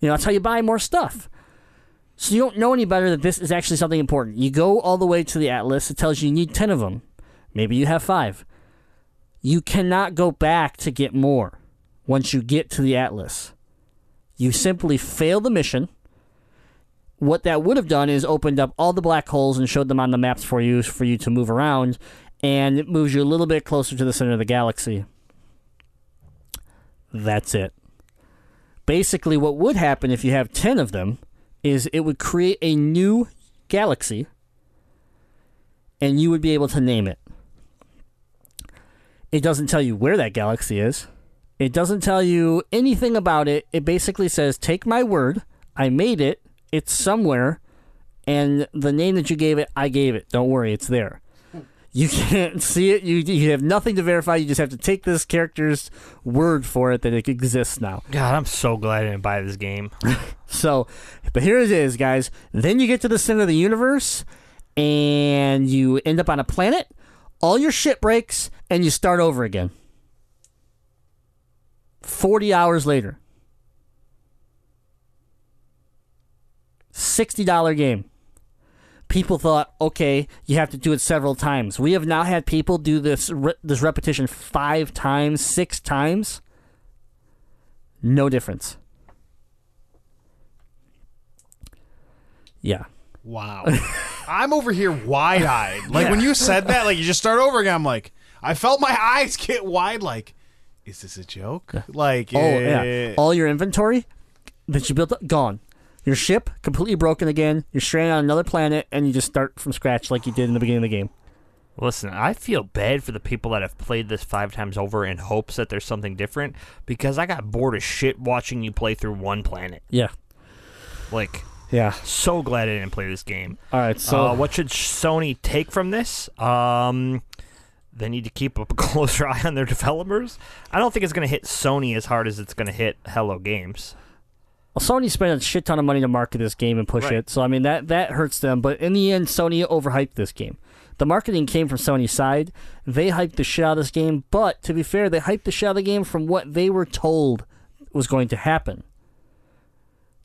you know, that's how you buy more stuff. So you don't know any better that this is actually something important. You go all the way to the Atlas. It tells you you need ten of them. Maybe you have five. You cannot go back to get more once you get to the Atlas. You simply fail the mission. What that would have done is opened up all the black holes and showed them on the maps for you for you to move around, and it moves you a little bit closer to the center of the galaxy. That's it. Basically, what would happen if you have ten of them is it would create a new galaxy, and you would be able to name it. It doesn't tell you where that galaxy is. It doesn't tell you anything about it. It basically says, take my word. I made it. It's somewhere. And the name that you gave it, I gave it. Don't worry, it's there. You can't see it. You you have nothing to verify. You just have to take this character's word for it that it exists now. God, I'm so glad I didn't buy this game. So, but here it is, guys. Then you get to the center of the universe, and you end up on a planet. All your shit breaks, and you start over again. forty hours later. sixty dollars game. People thought, okay, you have to do it several times. We have now had people do this re- this repetition five times, six times. No difference. Yeah. Wow. I'm over here wide-eyed. Like, yeah. When you said that, like, you just start over again. I'm like, I felt my eyes get wide, like, is this a joke? Like, oh, eh. yeah. All your inventory that you built up, gone. Your ship, completely broken again. You're stranded on another planet, and you just start from scratch like you did in the beginning of the game. Listen, I feel bad for the people that have played this five times over in hopes that there's something different, because I got bored as shit watching you play through one planet. Yeah. Like... yeah. So glad I didn't play this game. All right, so... Uh, what should Sony take from this? Um, they need to keep a closer eye on their developers. I don't think it's going to hit Sony as hard as it's going to hit Hello Games. Well, Sony spent a shit ton of money to market this game and push right. it, so I mean that that hurts them. But in the end, Sony overhyped this game. The marketing came from Sony's side. They hyped the shit out of this game, but to be fair, they hyped the shit out of the game from what they were told was going to happen.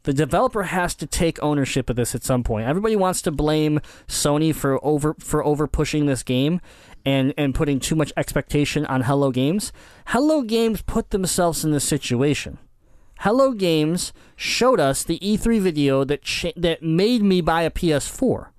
The developer has to take ownership of this at some point. Everybody wants to blame Sony for over for over pushing this game and, and putting too much expectation on Hello Games. Hello Games put themselves in this situation. Hello Games showed us the E three video that cha- that made me buy a P S four.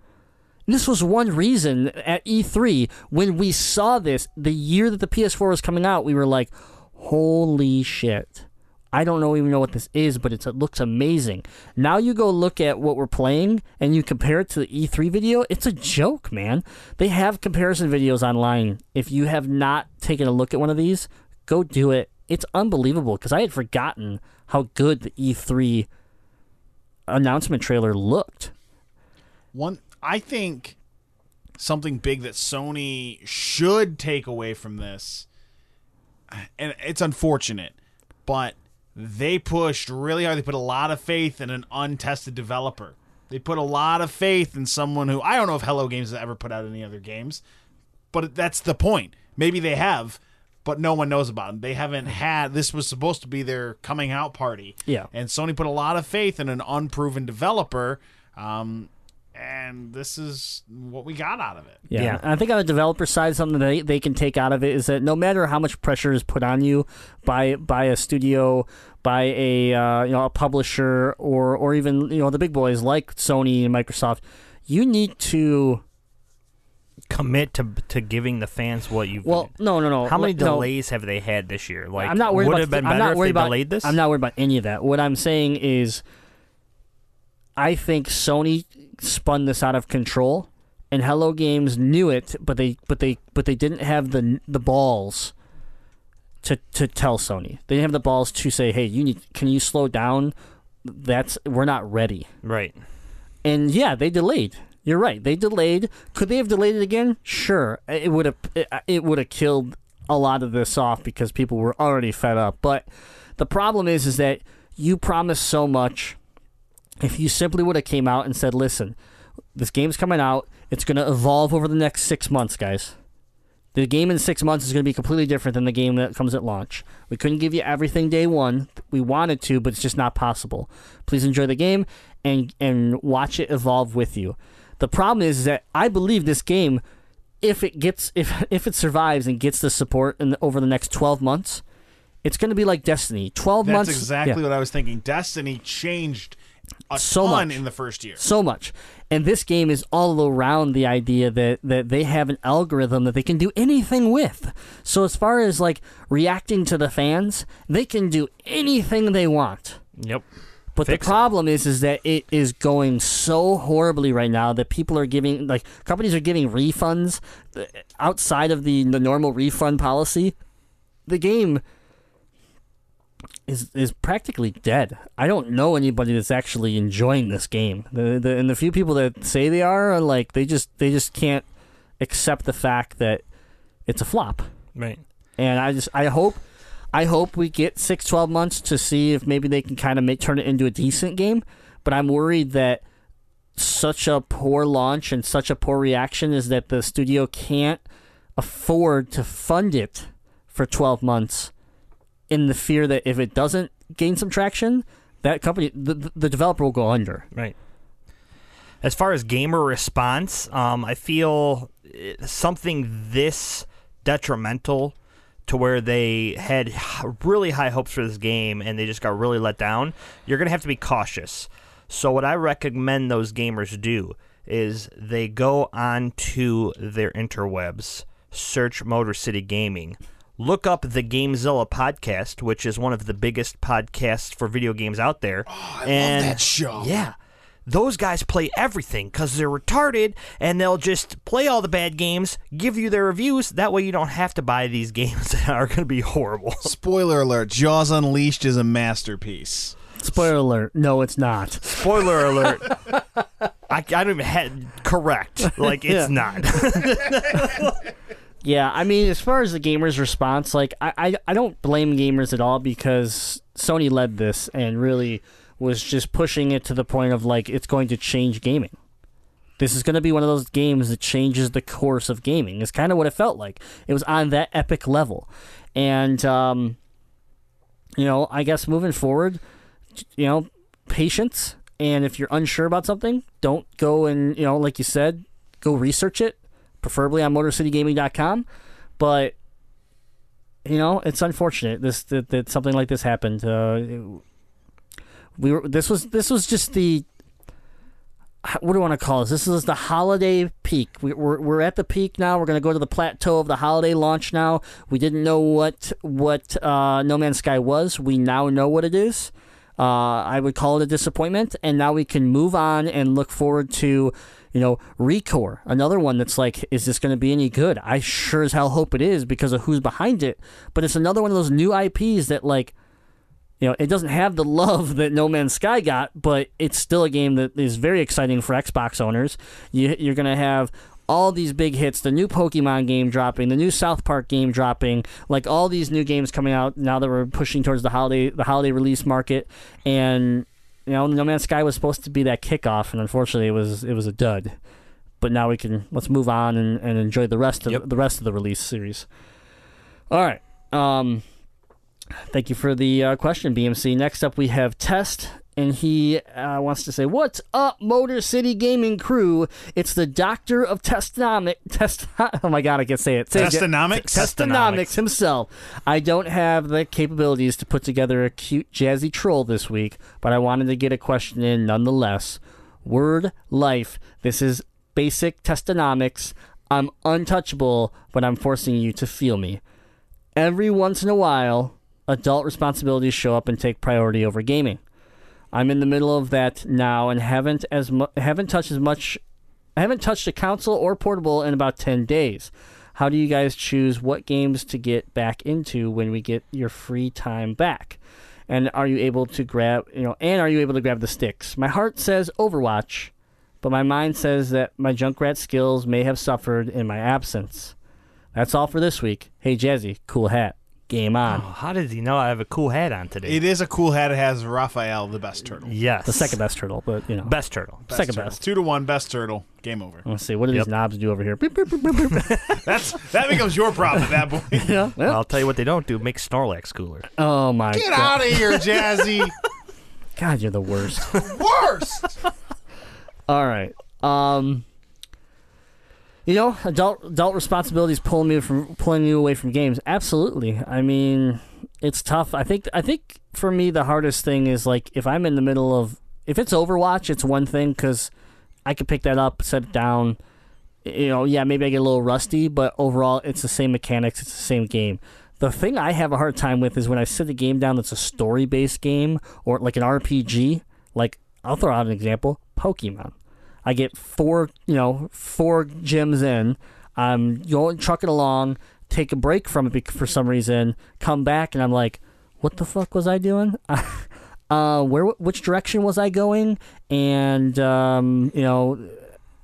This was one reason at E three, when we saw this, the year that the P S four was coming out, we were like, holy shit. I don't know, even know what this is, but it's, it looks amazing. Now you go look at what we're playing, and you compare it to the E three video, it's a joke, man. They have comparison videos online. If you have not taken a look at one of these, go do it. It's unbelievable, because I had forgotten how good the E three announcement trailer looked. One... I think something big that Sony should take away from this, and it's unfortunate, but they pushed really hard. They put a lot of faith in an untested developer. They put a lot of faith in someone who, I don't know if Hello Games has ever put out any other games, but that's the point. Maybe they have, but no one knows about them. They haven't had, this was supposed to be their coming out party. Yeah. And Sony put a lot of faith in an unproven developer, um, and this is what we got out of it. Yeah. yeah. And I think on the developer side, something that they, they can take out of it is that no matter how much pressure is put on you by by a studio, by a uh, you know a publisher, or or even you know the big boys like Sony and Microsoft, you need to commit to to giving the fans what you've Well, been. no, no, no. How many no. delays have they had this year? Like, I'm not worried would about it have been th- better if they about, delayed this? I'm not worried about any of that. What I'm saying is I think Sony spun this out of control, and Hello Games knew it, but they but they but they didn't have the the balls to to tell Sony. They didn't have the balls to say, "Hey, you need can you slow down? That's we're not ready." Right. And yeah, they delayed. You're right. They delayed. Could they have delayed it again? Sure. It would have it would have killed a lot of this off because people were already fed up. But the problem is is that you promised so much. If you simply would have came out and said, listen, this game's coming out. It's going to evolve over the next six months, guys. The game in six months is going to be completely different than the game that comes at launch. We couldn't give you everything day one. We wanted to, but it's just not possible. Please enjoy the game and, and watch it evolve with you. The problem is that I believe this game, if it gets if if it survives and gets the support in the, over the next twelve months, it's going to be like Destiny. twelve That's months. That's exactly yeah. what I was thinking. Destiny changed A so ton much in the first year. So much. And this game is all around the idea that, that they have an algorithm that they can do anything with. So as far as like reacting to the fans, they can do anything they want. Yep. But Fix the problem it. is is that it is going so horribly right now that people are giving, like companies are giving refunds outside of the, the normal refund policy. The game is is practically dead. I don't know anybody that's actually enjoying this game. The, the, and the few people that say they are, are like they just they just can't accept the fact that it's a flop. Right. And I just I hope I hope we get six, twelve months to see if maybe they can kind of make turn it into a decent game, but I'm worried that such a poor launch and such a poor reaction is that the studio can't afford to fund it for twelve months. In the fear that if it doesn't gain some traction, that company, the, the developer will go under. Right. As far as gamer response, um, I feel something this detrimental to where they had really high hopes for this game and they just got really let down, you're going to have to be cautious. So what I recommend those gamers do is they go on to their interwebs, search Motor City Gaming, look up the Gamezilla podcast, which is one of the biggest podcasts for video games out there. Oh, I and, love that show. Yeah. Those guys play everything because they're retarded, and they'll just play all the bad games, give you their reviews. That way you don't have to buy these games that are going to be horrible. Spoiler alert, Jaws Unleashed is a masterpiece. Spoiler alert. No, it's not. Spoiler alert. I, I don't even have... Correct. Like, it's not. Yeah, I mean, as far as the gamers' response, like, I, I, I don't blame gamers at all, because Sony led this and really was just pushing it to the point of, like, it's going to change gaming. This is going to be one of those games that changes the course of gaming. It's kind of what it felt like. It was on that epic level. And, um, you know, I guess moving forward, you know, patience. And if you're unsure about something, don't go and, you know, like you said, go research it, preferably on motor city gaming dot com. But, you know, it's unfortunate this that, that something like this happened. Uh, it, we were, this was this was just the... What do I want to call this? This is the holiday peak. We, we're we're at the peak now. We're going to go to the plateau of the holiday launch now. We didn't know what what uh, No Man's Sky was. We now know what it is. Uh, I would call it a disappointment, and now we can move on and look forward to, you know, ReCore, another one that's like, is this going to be any good? I sure as hell hope it is because of who's behind it. But it's another one of those new I Ps that, like, you know, it doesn't have the love that No Man's Sky got, but it's still a game that is very exciting for Xbox owners. You, you're going to have all these big hits, the new Pokemon game dropping, the new South Park game dropping, like all these new games coming out now that we're pushing towards the holiday the holiday release market. And, you know, No Man's Sky was supposed to be that kickoff, and unfortunately it was it was a dud. But now we can, let's move on and, and enjoy the rest of yep. the rest of the release series. All right. Um... Thank you for the uh, question, B M C. Next up, we have Test, and he uh, wants to say, what's up, Motor City Gaming crew? It's the doctor of testonomic... Test- oh, my God, I can't say it. Say testonomics? It. Testonomics himself. I don't have the capabilities to put together a cute, jazzy troll this week, but I wanted to get a question in nonetheless. Word life. This is basic testonomics. I'm untouchable, but I'm forcing you to feel me. Every once in a while... adult responsibilities show up and take priority over gaming. I'm in the middle of that now and haven't as mu- haven't touched as much. I haven't touched a console or portable in about ten days. How do you guys choose what games to get back into when we get your free time back? And are you able to grab you know? And are you able to grab the sticks? My heart says Overwatch, but my mind says that my Junkrat skills may have suffered in my absence. That's all for this week. Hey Jazzy, cool hat. Game on. Oh, how did he know I have a cool hat on today? It is a cool hat. It has Raphael, the best turtle. Yes. The second best turtle, but, you know. Best turtle. Best second turtle. Best. Two to one, best turtle. Game over. Let's see. What do yep. these knobs do over here? Beep, beep, beep, beep, beep. That's, that becomes your problem at that point. Yeah, yeah. Well, I'll tell you what they don't do. Make Snorlax cooler. Oh, my Get God. Get out of here, Jazzy. God, you're the worst. Worst! All right. Um... You know, adult adult responsibilities pulling me from pulling you away from games. Absolutely. I mean, it's tough. I think I think for me the hardest thing is like if I'm in the middle of if it's Overwatch, it's one thing because I could pick that up, set it down. You know, yeah, maybe I get a little rusty, but overall it's the same mechanics, it's the same game. The thing I have a hard time with is when I sit a game down that's a story based game or like an R P G. Like I'll throw out an example: Pokemon. I get four, you know, four gyms in. I'm going trucking along, take a break from it for some reason, come back, and I'm like, "What the fuck was I doing? uh, where? Which direction was I going?" And um, you know,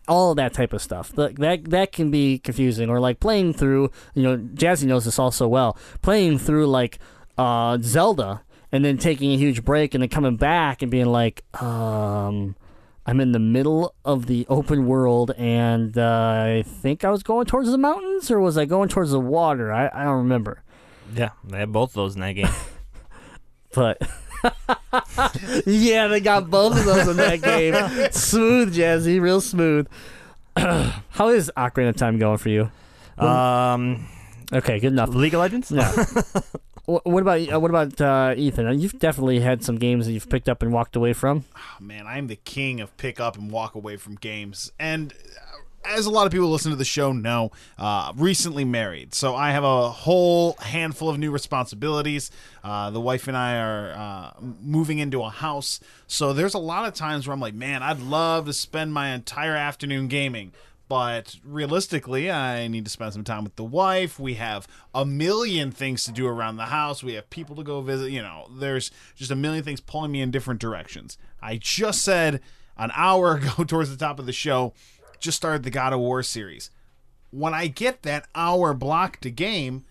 all of that type of stuff. That that that can be confusing. Or like playing through, you know, Jazzy knows this all so well. Playing through like uh, Zelda, and then taking a huge break, and then coming back and being like, um. I'm in the middle of the open world, and uh, I think I was going towards the mountains, or was I going towards the water? I, I don't remember. Yeah, they had both of those in that game. But, yeah, they got both of those in that game. Smooth, Jazzy, real smooth. How is Ocarina of Time going for you? Um, Okay, good enough. League of Legends? No. What about what about uh, Ethan? You've definitely had some games that you've picked up and walked away from. Oh, man, I'm the king of pick up and walk away from games. And as a lot of people listen to the show know, uh, recently married. So I have a whole handful of new responsibilities. Uh, the wife and I are uh, moving into a house. So there's a lot of times where I'm like, man, I'd love to spend my entire afternoon gaming. But realistically, I need to spend some time with the wife. We have a million things to do around the house. We have people to go visit. You know, there's just a million things pulling me in different directions. I just said an hour ago towards the top of the show, just started the God of War series. when I get that hour block to game,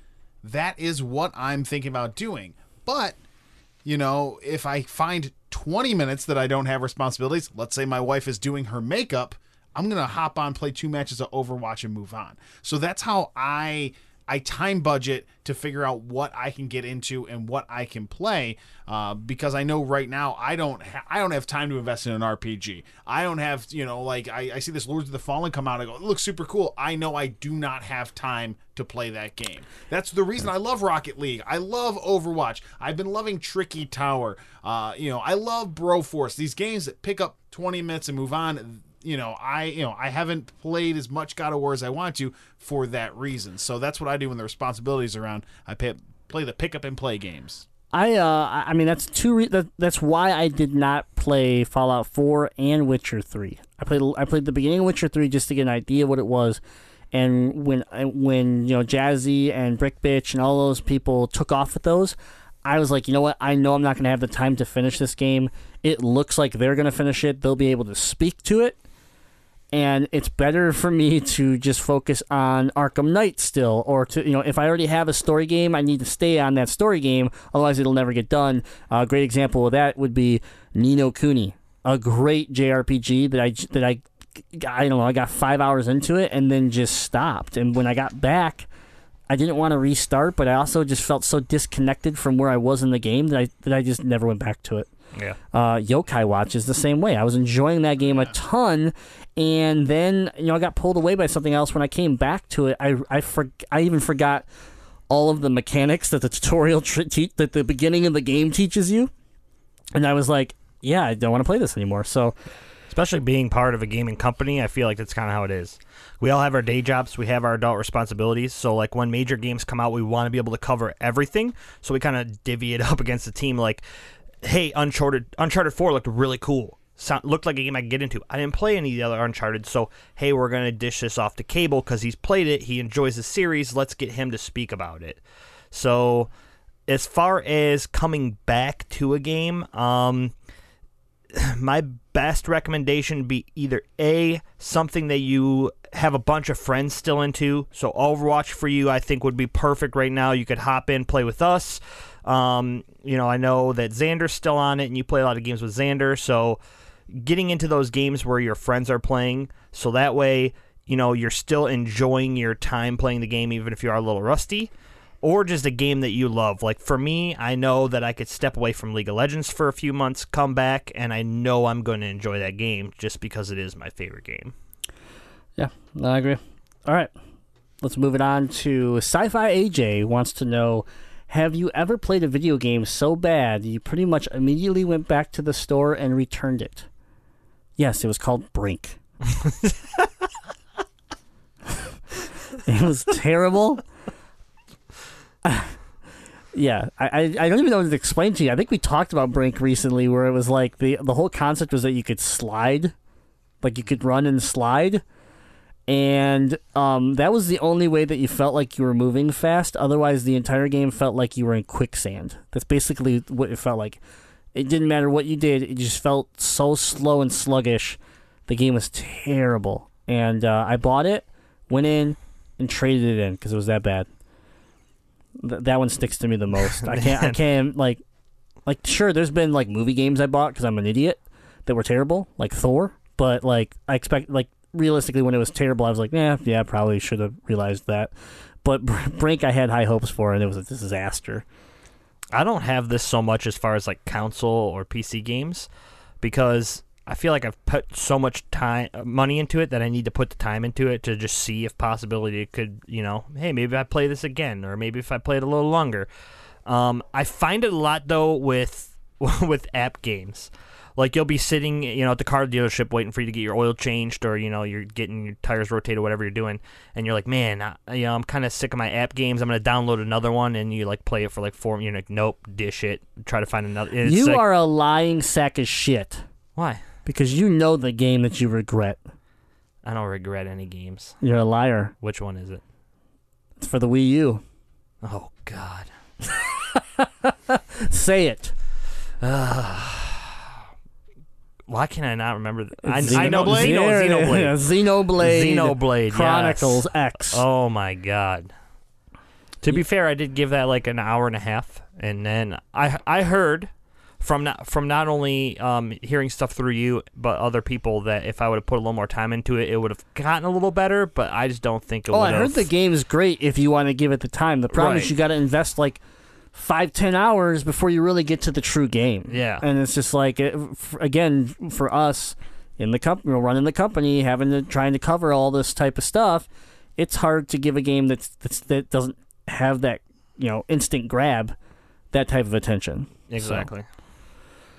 that is what I'm thinking about doing. But, you know, if I find twenty minutes that I don't have responsibilities, let's say my wife is doing her makeup, I'm going to hop on, play two matches of Overwatch, and move on. So that's how I I time budget to figure out what I can get into and what I can play, uh, because I know right now I don't ha- I don't have time to invest in an R P G. I don't have, you know, like I, I see this Lords of the Fallen come out, I go, it looks super cool. I know I do not have time to play that game. That's the reason I love Rocket League. I love Overwatch. I've been loving Tricky Tower. Uh, you know, I love Broforce. These games that pick up twenty minutes and move on. You know, I you know I haven't played as much God of War as I want to for that reason. So that's what I do when the responsibilities are around. I pay, play the pick up and play games. I uh I mean that's two re- that, that's why I did not play Fallout four and Witcher three. I played I played the beginning of Witcher three just to get an idea of what it was. And when when you know Jazzy and Brick Bitch and all those people took off with those, I was like, you know what? I know I'm not going to have the time to finish this game. It looks like they're going to finish it. They'll be able to speak to it. And it's better for me to just focus on Arkham Knight still, or to, you know, if I already have a story game, I need to stay on that story game, otherwise it'll never get done. Uh, a great example of that would be Ni no Kuni, a great J R P G that I, that I, I don't know, I got five hours into it and then just stopped. And when I got back, I didn't want to restart, but I also just felt so disconnected from where I was in the game that I, that I just never went back to it. Yeah. Uh, Yokai Watch is the same way. I was enjoying that game yeah. a ton, and then you know I got pulled away by something else. When I came back to it, I I, for, I even forgot all of the mechanics that the tutorial tri- te- that the beginning of the game teaches you, and I was like, yeah, I don't want to play this anymore. So, especially being part of a gaming company, I feel like that's kind of how it is. We all have our day jobs. We have our adult responsibilities. So, like, when major games come out, we want to be able to cover everything. So we kind of divvy it up against the team, like, hey, Uncharted Uncharted four looked really cool. Sound, looked like a game I could get into. I didn't play any of the other Uncharted, so hey, we're going to dish this off to Cable because he's played it. He enjoys the series. Let's get him to speak about it. So as far as coming back to a game, um, my best recommendation would be either A, something that you have a bunch of friends still into. So Overwatch for you, I think, would be perfect right now. You could hop in, play with us. Um, you know, I know that Xander's still on it, and you play a lot of games with Xander, so getting into those games where your friends are playing, so that way, you know, you're still enjoying your time playing the game, even if you are a little rusty, or just a game that you love. Like, for me, I know that I could step away from League of Legends for a few months, come back, and I know I'm going to enjoy that game just because it is my favorite game. Yeah, I agree. All right, let's move it on to Sci-Fi A J wants to know, have you ever played a video game so bad you pretty much immediately went back to the store and returned it? Yes, it was called Brink. It was terrible. Uh, yeah, I, I I don't even know what to explain to you. I think we talked about Brink recently, where it was like the, the whole concept was that you could slide, like you could run and slide. And um, that was the only way that you felt like you were moving fast. Otherwise, the entire game felt like you were in quicksand. That's basically what it felt like. It didn't matter what you did. It just felt so slow and sluggish. The game was terrible. And uh, I bought it, went in, and traded it in because it was that bad. Th- that one sticks to me the most. I can't, I can't, like, like, sure, there's been, like, movie games I bought because I'm an idiot that were terrible, like Thor. But, like, I expect, like, realistically, when it was terrible, I was like, "Yeah, yeah, probably should have realized that." But Brink, I had high hopes for, and it was a disaster. I don't have this so much as far as like console or P C games, because I feel like I've put so much time, money into it that I need to put the time into it to just see if possibility it could, you know, hey, maybe I play this again, or maybe if I play it a little longer. Um, I find it a lot though with with app games. Like, you'll be sitting, you know, at the car dealership waiting for you to get your oil changed, or, you know, you're getting your tires rotated, whatever you're doing, and you're like, man, I, you know, I'm kind of sick of my app games. I'm going to download another one, and you, like, play it for, like, four, and you're like, nope, dish it, try to find another. It's you like, are a lying sack of shit. Why? Because you know the game that you regret. I don't regret any games. You're a liar. Which one is it? It's for the Wii U. Oh, God. Say it. Ugh. Why can I not remember? The, I, I know Xenoblade. Yeah, Xenoblade. Xenoblade Chronicles yes. X. Oh my god. To be fair, I did give that like an hour and a half, and then I I heard from not from not only um, hearing stuff through you, but other people that if I would have put a little more time into it, it would have gotten a little better. But I just don't think it would. Oh, I heard the game is great if you want to give it the time. The problem right. is you got to invest like five ten hours before you really get to the true game. Yeah, and it's just like it, f- again for us in the company, running the company, having to trying to cover all this type of stuff. It's hard to give a game that's, that's that doesn't have that, you know, instant grab, that type of attention. Exactly. So.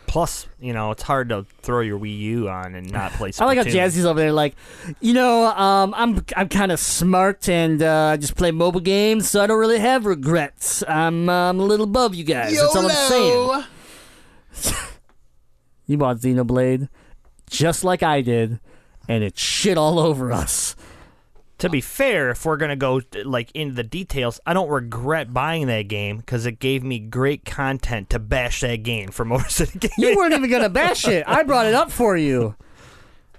Plus, you know, it's hard to throw your Wii U on and not play Splatoon. I like how Jazzy's over there like, you know, um, I'm I'm kind of smart and I uh, just play mobile games, so I don't really have regrets. I'm, uh, I'm a little above you guys. YOLO! That's all I'm saying. You bought Xenoblade just like I did, and it's shit all over us. To be fair, if we're going to go like into the details, I don't regret buying that game because it gave me great content to bash that game for Motor City Gaming. You weren't even going to bash it. I brought it up for you.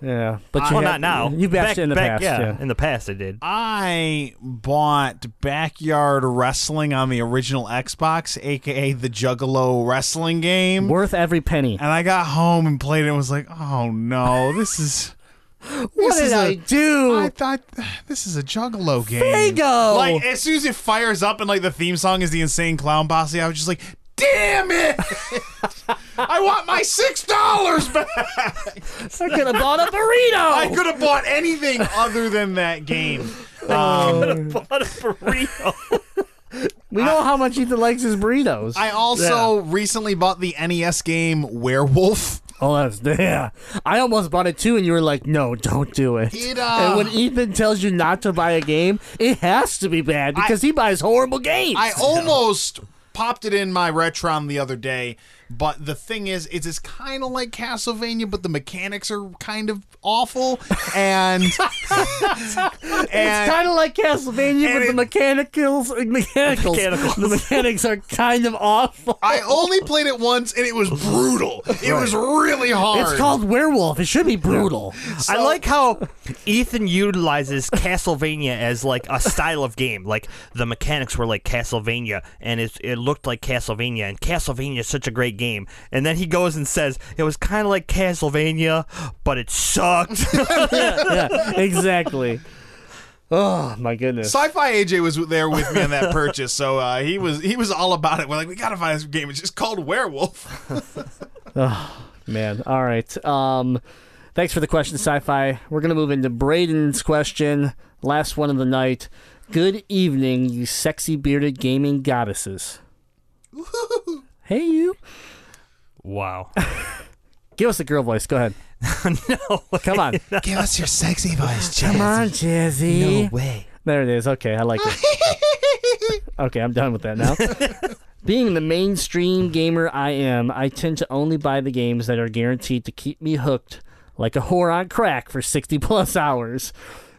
Yeah. But you well, had, not now. You bashed back, it in the back, past. Yeah, yeah, in the past I did. I bought Backyard Wrestling on the original Xbox, a k a the Juggalo wrestling game. Worth every penny. And I got home and played it and was like, oh, no, this is... What this did is I a, do? I thought this is a Juggalo game. Fago! Like as soon as it fires up and like the theme song is the Insane Clown Posse, I was just like, "Damn it! I want my six dollars back." I could have bought a burrito. I could have bought anything other than that game. um, I could have bought a burrito. We know I, how much Ethan likes his burritos. I also yeah. recently bought the N E S game Werewolf. Oh, that's yeah. I almost bought it too, and you were like, "No, don't do it." it uh, and when Ethan tells you not to buy a game, it has to be bad because I, he buys horrible games. I almost popped it in my Retron the other day, but the thing is, is it's kind of like Castlevania, but the mechanics are kind of awful, and, and it's kind of like Castlevania, but it, the mechanicals, mechanicals, mechanicals, the mechanics are kind of awful. I only played it once, and it was brutal. It right. was really hard. It's called Werewolf. It should be brutal. So, I like how Ethan utilizes Castlevania as like a style of game. Like the mechanics were like Castlevania, and it it looked like Castlevania, and Castlevania is such a great game, and then he goes and says it was kind of like Castlevania, but it sucked. yeah, yeah, exactly. Oh my goodness! Sci-Fi A J was there with me on that purchase, so uh, he was he was all about it. We're like, we gotta find this game. It's just called Werewolf. Oh man! All right. Um, thanks for the question, Sci-Fi. We're gonna move into Braden's question, last one of the night. Good evening, you sexy bearded gaming goddesses. Hey, you. Wow. Give us a girl voice. Go ahead. No way. Come on. Give us your sexy voice, Jazzy. Come on, Jazzy. No way. There it is. Okay, I like it. Okay, I'm done with that now. Being the mainstream gamer I am, I tend to only buy the games that are guaranteed to keep me hooked like a whore on crack for sixty plus hours.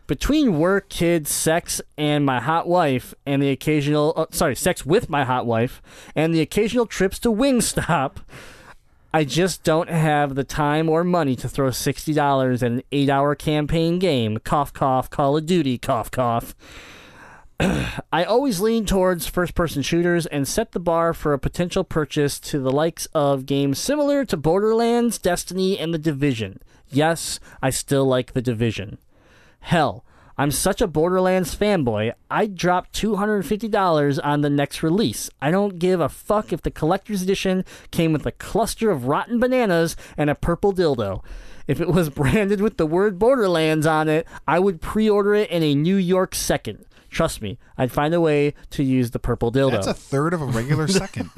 Between work, kids, sex, and my hot wife, and the occasional... Uh, sorry, sex with my hot wife, and the occasional trips to Wingstop, I just don't have the time or money to throw sixty dollars at an eight-hour campaign game. Cough, cough, Call of Duty, cough, cough. I always lean towards first-person shooters and set the bar for a potential purchase to the likes of games similar to Borderlands, Destiny, and The Division. Yes, I still like The Division. Hell, I'm such a Borderlands fanboy, I'd drop two hundred fifty dollars on the next release. I don't give a fuck if the collector's edition came with a cluster of rotten bananas and a purple dildo. If it was branded with the word Borderlands on it, I would pre-order it in a New York second. Trust me, I'd find a way to use the purple dildo. That's a third of a regular second.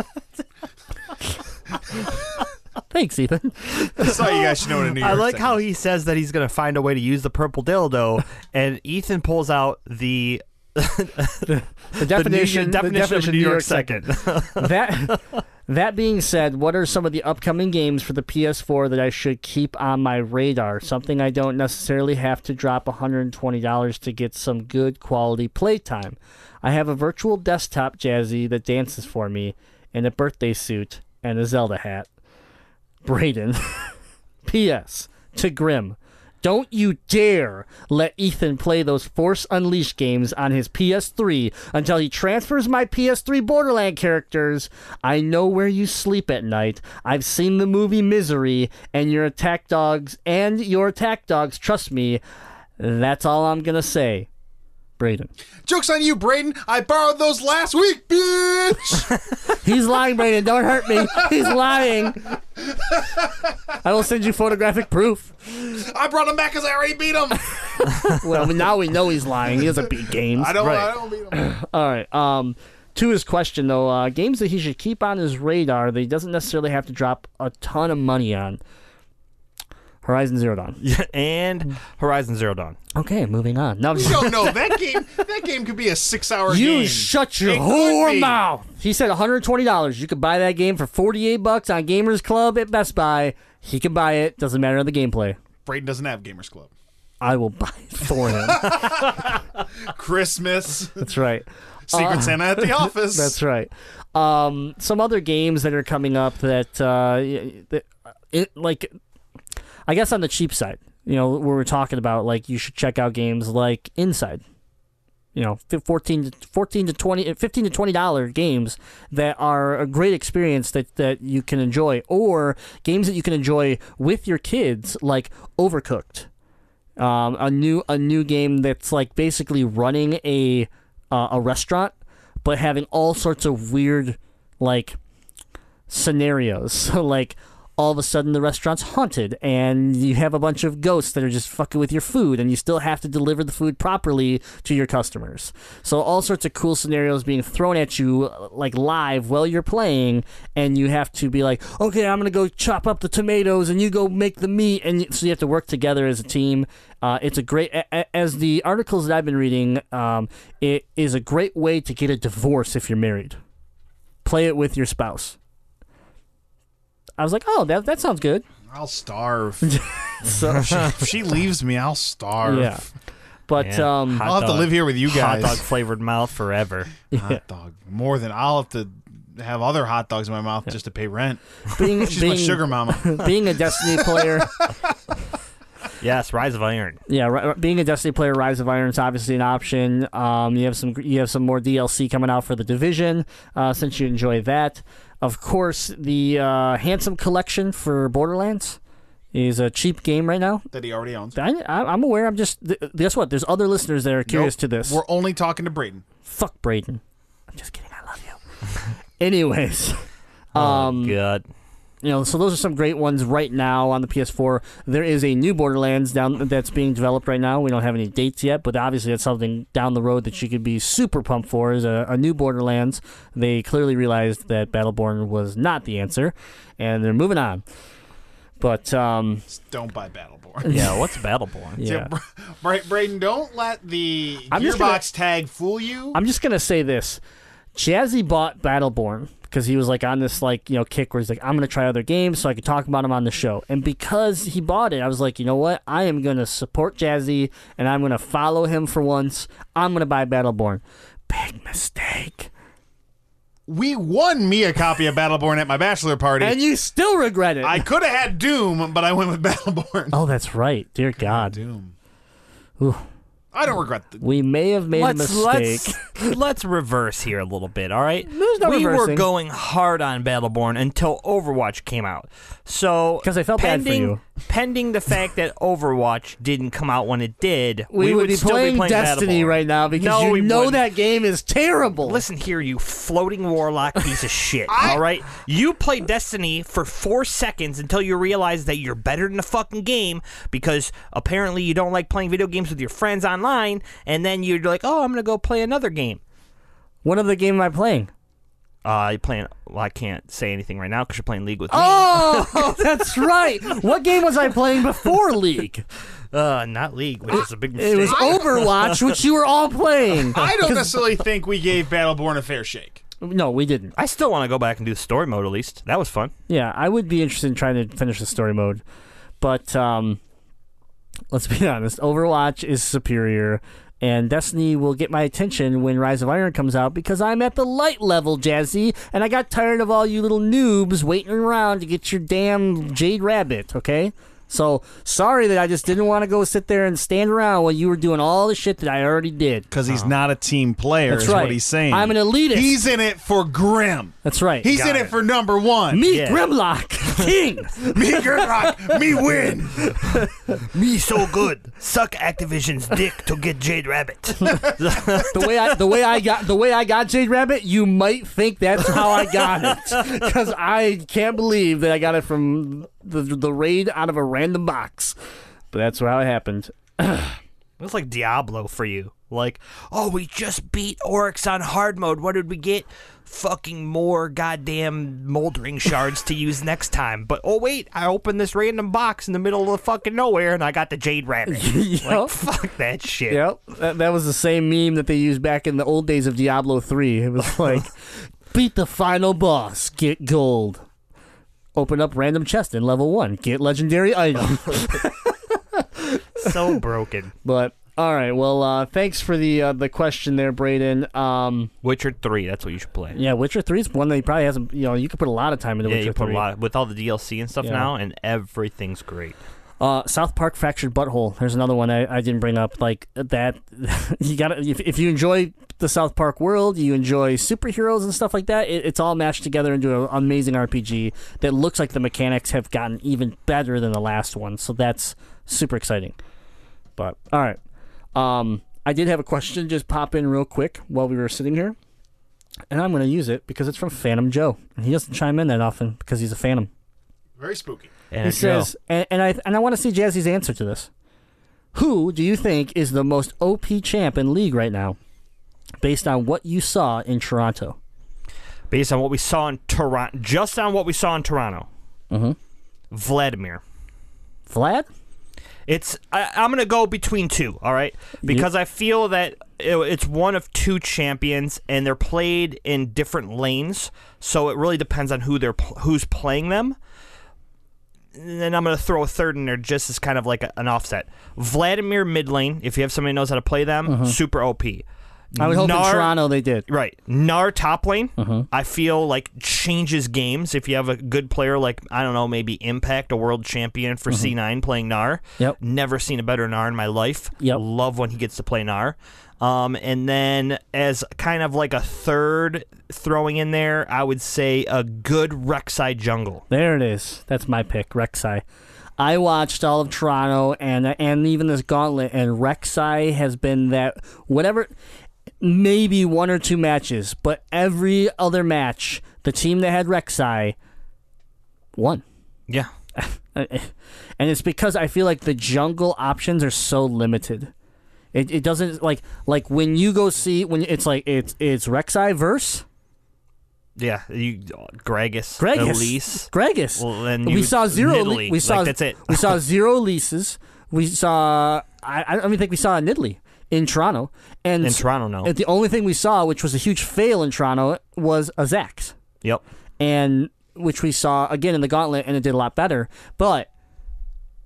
Thanks, Ethan. That's all you guys should know what a New York I like second. How he says that he's going to find a way to use the purple dildo, and Ethan pulls out the the, the, definition, the, new, the definition, definition of a New, New York, York second. second. that, that being said, what are some of the upcoming games for the P S four that I should keep on my radar? Something I don't necessarily have to drop one hundred twenty dollars to get some good quality playtime. I have a virtual desktop, Jazzy, that dances for me in a birthday suit and a Zelda hat. Braden, P S to Grimm, don't you dare let Ethan play those Force Unleashed games on his P S three until he transfers my P S three Borderland characters. I know where you sleep at night. I've seen the movie Misery, and your attack dogs, and your attack dogs, trust me. That's all I'm going to say. Brayden. Joke's on you, Brayden. I borrowed those last week, bitch. He's lying, Brayden. Don't hurt me. He's lying. I will send you photographic proof. I brought him back because I already beat him. Well, now we know he's lying. He doesn't beat games. I don't, right. I don't beat him. All right. Um, to his question, though, uh, games that he should keep on his radar that he doesn't necessarily have to drop a ton of money on. Horizon Zero Dawn. Yeah, and Horizon Zero Dawn. Okay, moving on. No, you don't know. That game That game could be a six-hour game. You shut your whore mouth. He said one hundred twenty dollars. You could buy that game for forty-eight bucks on Gamers Club at Best Buy. He can buy it. Doesn't matter the gameplay. Brayden doesn't have Gamers Club. I will buy it for him. Christmas. That's right. Secret uh, Santa at the office. That's right. Um, some other games that are coming up that, uh, that it, like... I guess on the cheap side, you know, where we're talking about, like, you should check out games like Inside, you know, fourteen to fourteen to twenty, fifteen to twenty dollar games that are a great experience that, that you can enjoy, or games that you can enjoy with your kids, like Overcooked, um, a new a new game that's like basically running a uh, a restaurant, but having all sorts of weird like scenarios, so like. All of a sudden, the restaurant's haunted, and you have a bunch of ghosts that are just fucking with your food, and you still have to deliver the food properly to your customers. So all sorts of cool scenarios being thrown at you, like, live while you're playing, and you have to be like, okay, I'm going to go chop up the tomatoes, and you go make the meat, and so you have to work together as a team. Uh, it's a great, as the articles that I've been reading, um, it is a great way to get a divorce if you're married. Play it with your spouse. I was like, oh, that that sounds good. I'll starve. So, if, she, if she leaves me, I'll starve. Yeah, but yeah. Um, I'll have dog. to live here with you guys. Hot dog flavored mouth forever. Yeah. Hot dog more than I'll have to have other hot dogs in my mouth yeah. just to pay rent. Being, She's being, my sugar mama. Being a Destiny player. Yes, Rise of Iron. Yeah, r- being a Destiny player, Rise of Iron is obviously an option. Um, you have some you have some more D L C coming out for The Division, uh, since you enjoy that. Of course, the uh, Handsome Collection for Borderlands is a cheap game right now. That he already owns. I, I'm aware. I'm just... Th- guess what? There's other listeners that are curious nope, to this. We're only talking to Brayden. Fuck Brayden. I'm just kidding. I love you. Anyways. Um, oh, God. You know, so those are some great ones right now on the P S four. There is a new Borderlands down that's being developed right now. We don't have any dates yet, but obviously that's something down the road that you could be super pumped for, is a, a new Borderlands. They clearly realized that Battleborn was not the answer, and they're moving on. But um, don't buy Battleborn. Yeah, what's Battleborn? Yeah, yeah Br- Brayden, don't let the I'm Gearbox gonna, tag fool you. I'm just going to say this. Jazzy bought Battleborn because he was like on this like you know kick where he's like, I'm gonna try other games so I could talk about them on the show. And because he bought it, I was like, you know what? I am gonna support Jazzy and I'm gonna follow him for once. I'm gonna buy Battleborn. Big mistake. We won me a copy of Battleborn at my bachelor party, and you still regret it. I could have had Doom, but I went with Battleborn. Oh, that's right. Dear God, Doom. Ooh. I don't regret that. We may have made let's, a mistake. Let's, let's reverse here a little bit, all right? There's no we reversing. were going hard on Battleborn until Overwatch came out. So, because I felt pending, bad for you. Pending the fact that Overwatch didn't come out when it did, we, we would, would be, still playing be playing Destiny Battleborn. right now because no, you know wouldn't. that game is terrible. Listen here, you floating warlock piece of shit, I... all right? You played Destiny for four seconds until you realize that you're better than the fucking game because apparently you don't like playing video games with your friends on. Online, and then you're like, oh, I'm going to go play another game. What other game am I playing? Uh, you're playing, well, I can't say anything right now because you're playing League with me. Oh, that's right. What game was I playing before League? Uh, not League, which is a big mistake. It was Overwatch, which you were all playing. I don't necessarily think we gave Battleborn a fair shake. No, we didn't. I still want to go back and do the story mode at least. That was fun. Yeah, I would be interested in trying to finish the story mode. But, um... let's be honest, Overwatch is superior, and Destiny will get my attention when Rise of Iron comes out because I'm at the light level, Jazzy, and I got tired of all you little noobs waiting around to get your damn Jade Rabbit, okay? So sorry that I just didn't want to go sit there and stand around while you were doing all the shit that I already did. Because he's uh-huh. not a team player. That's is right. what he's saying. I'm an elitist. He's in it for Grimm. That's right. He's Got in it. it for number one. Me yeah. Grimlock King. Me Grimlock. Me win. Me so good. Suck Activision's dick to get Jade Rabbit. the way I the way I got the way I got Jade Rabbit. You might think that's how I got it because I can't believe that I got it from the the raid out of a random box, but that's how it happened. It's like Diablo for you. Like, oh, we just beat Oryx on hard mode. What did we get? Fucking more goddamn moldering shards to use next time. But, oh, wait, I opened this random box in the middle of the fucking nowhere, and I got the Jade Rabbit. Yep. Like, fuck that shit. Yep, that, that was the same meme that they used back in the old days of Diablo three. It was like, beat the final boss, get gold. Open up random chest in level one, get legendary item. So broken. But... All right, well, uh, thanks for the uh, the question there, Brayden. Um, Witcher three, that's what you should play. Yeah, Witcher three is one that you probably hasn't, you know, you could put a lot of time into yeah, Witcher you put three. A lot, with all the D L C and stuff yeah. now, and everything's great. Uh, South Park Fractured Butthole. There's another one I, I didn't bring up. Like, that, you gotta, if, if you enjoy the South Park world, you enjoy superheroes and stuff like that, it, it's all mashed together into an amazing R P G that looks like the mechanics have gotten even better than the last one, so that's super exciting. But, all right. Um, I did have a question just pop in real quick while we were sitting here, and I'm going to use it because it's from Phantom Joe, and he doesn't chime in that often because he's a phantom. Very spooky. And he says, and, and I and I want to see Jazzy's answer to this. Who do you think is the most O P champ in League right now, based on what you saw in Toronto? Based on what we saw in Toronto, just on what we saw in Toronto. Mm-hmm. Vladimir. Vlad? It's I, I'm going to go between two, all right? Because yep. I feel that it, it's one of two champions, and they're played in different lanes, so it really depends on who they're who's playing them. And then I'm going to throw a third in there just as kind of like a, an offset. Vladimir mid lane, if you have somebody who knows how to play them, uh-huh. super O P. I would hope Gnar, in Toronto they did. Right. Gnar top lane, uh-huh. I feel like changes games. If you have a good player like, I don't know, maybe Impact, a world champion for uh-huh. C nine playing Gnar. Yep. Never seen a better Gnar in my life. Yep. Love when he gets to play Gnar. Um, and then as kind of like a third throwing in there, I would say a good Rek'Sai jungle. There it is. That's my pick, Rek'Sai. I watched all of Toronto and and even this gauntlet, and Rek'Sai has been that whatever... Maybe one or two matches, but every other match, the team that had Rek'Sai won. Yeah. And it's because I feel like the jungle options are so limited. It it doesn't, like, like when you go see, when it's like, it's it's Rek'Sai verse. Yeah, you Gragas, Gragas, Elise. Gragas. Well, then we saw zero. Nidalee. We saw like, that's it. We saw zero Elises. We saw. I I don't even think we saw a Nidalee. In Toronto. And in Toronto, no. The only thing we saw, which was a huge fail in Toronto, was a Zax. Yep. And which we saw, again, in the gauntlet, and it did a lot better. But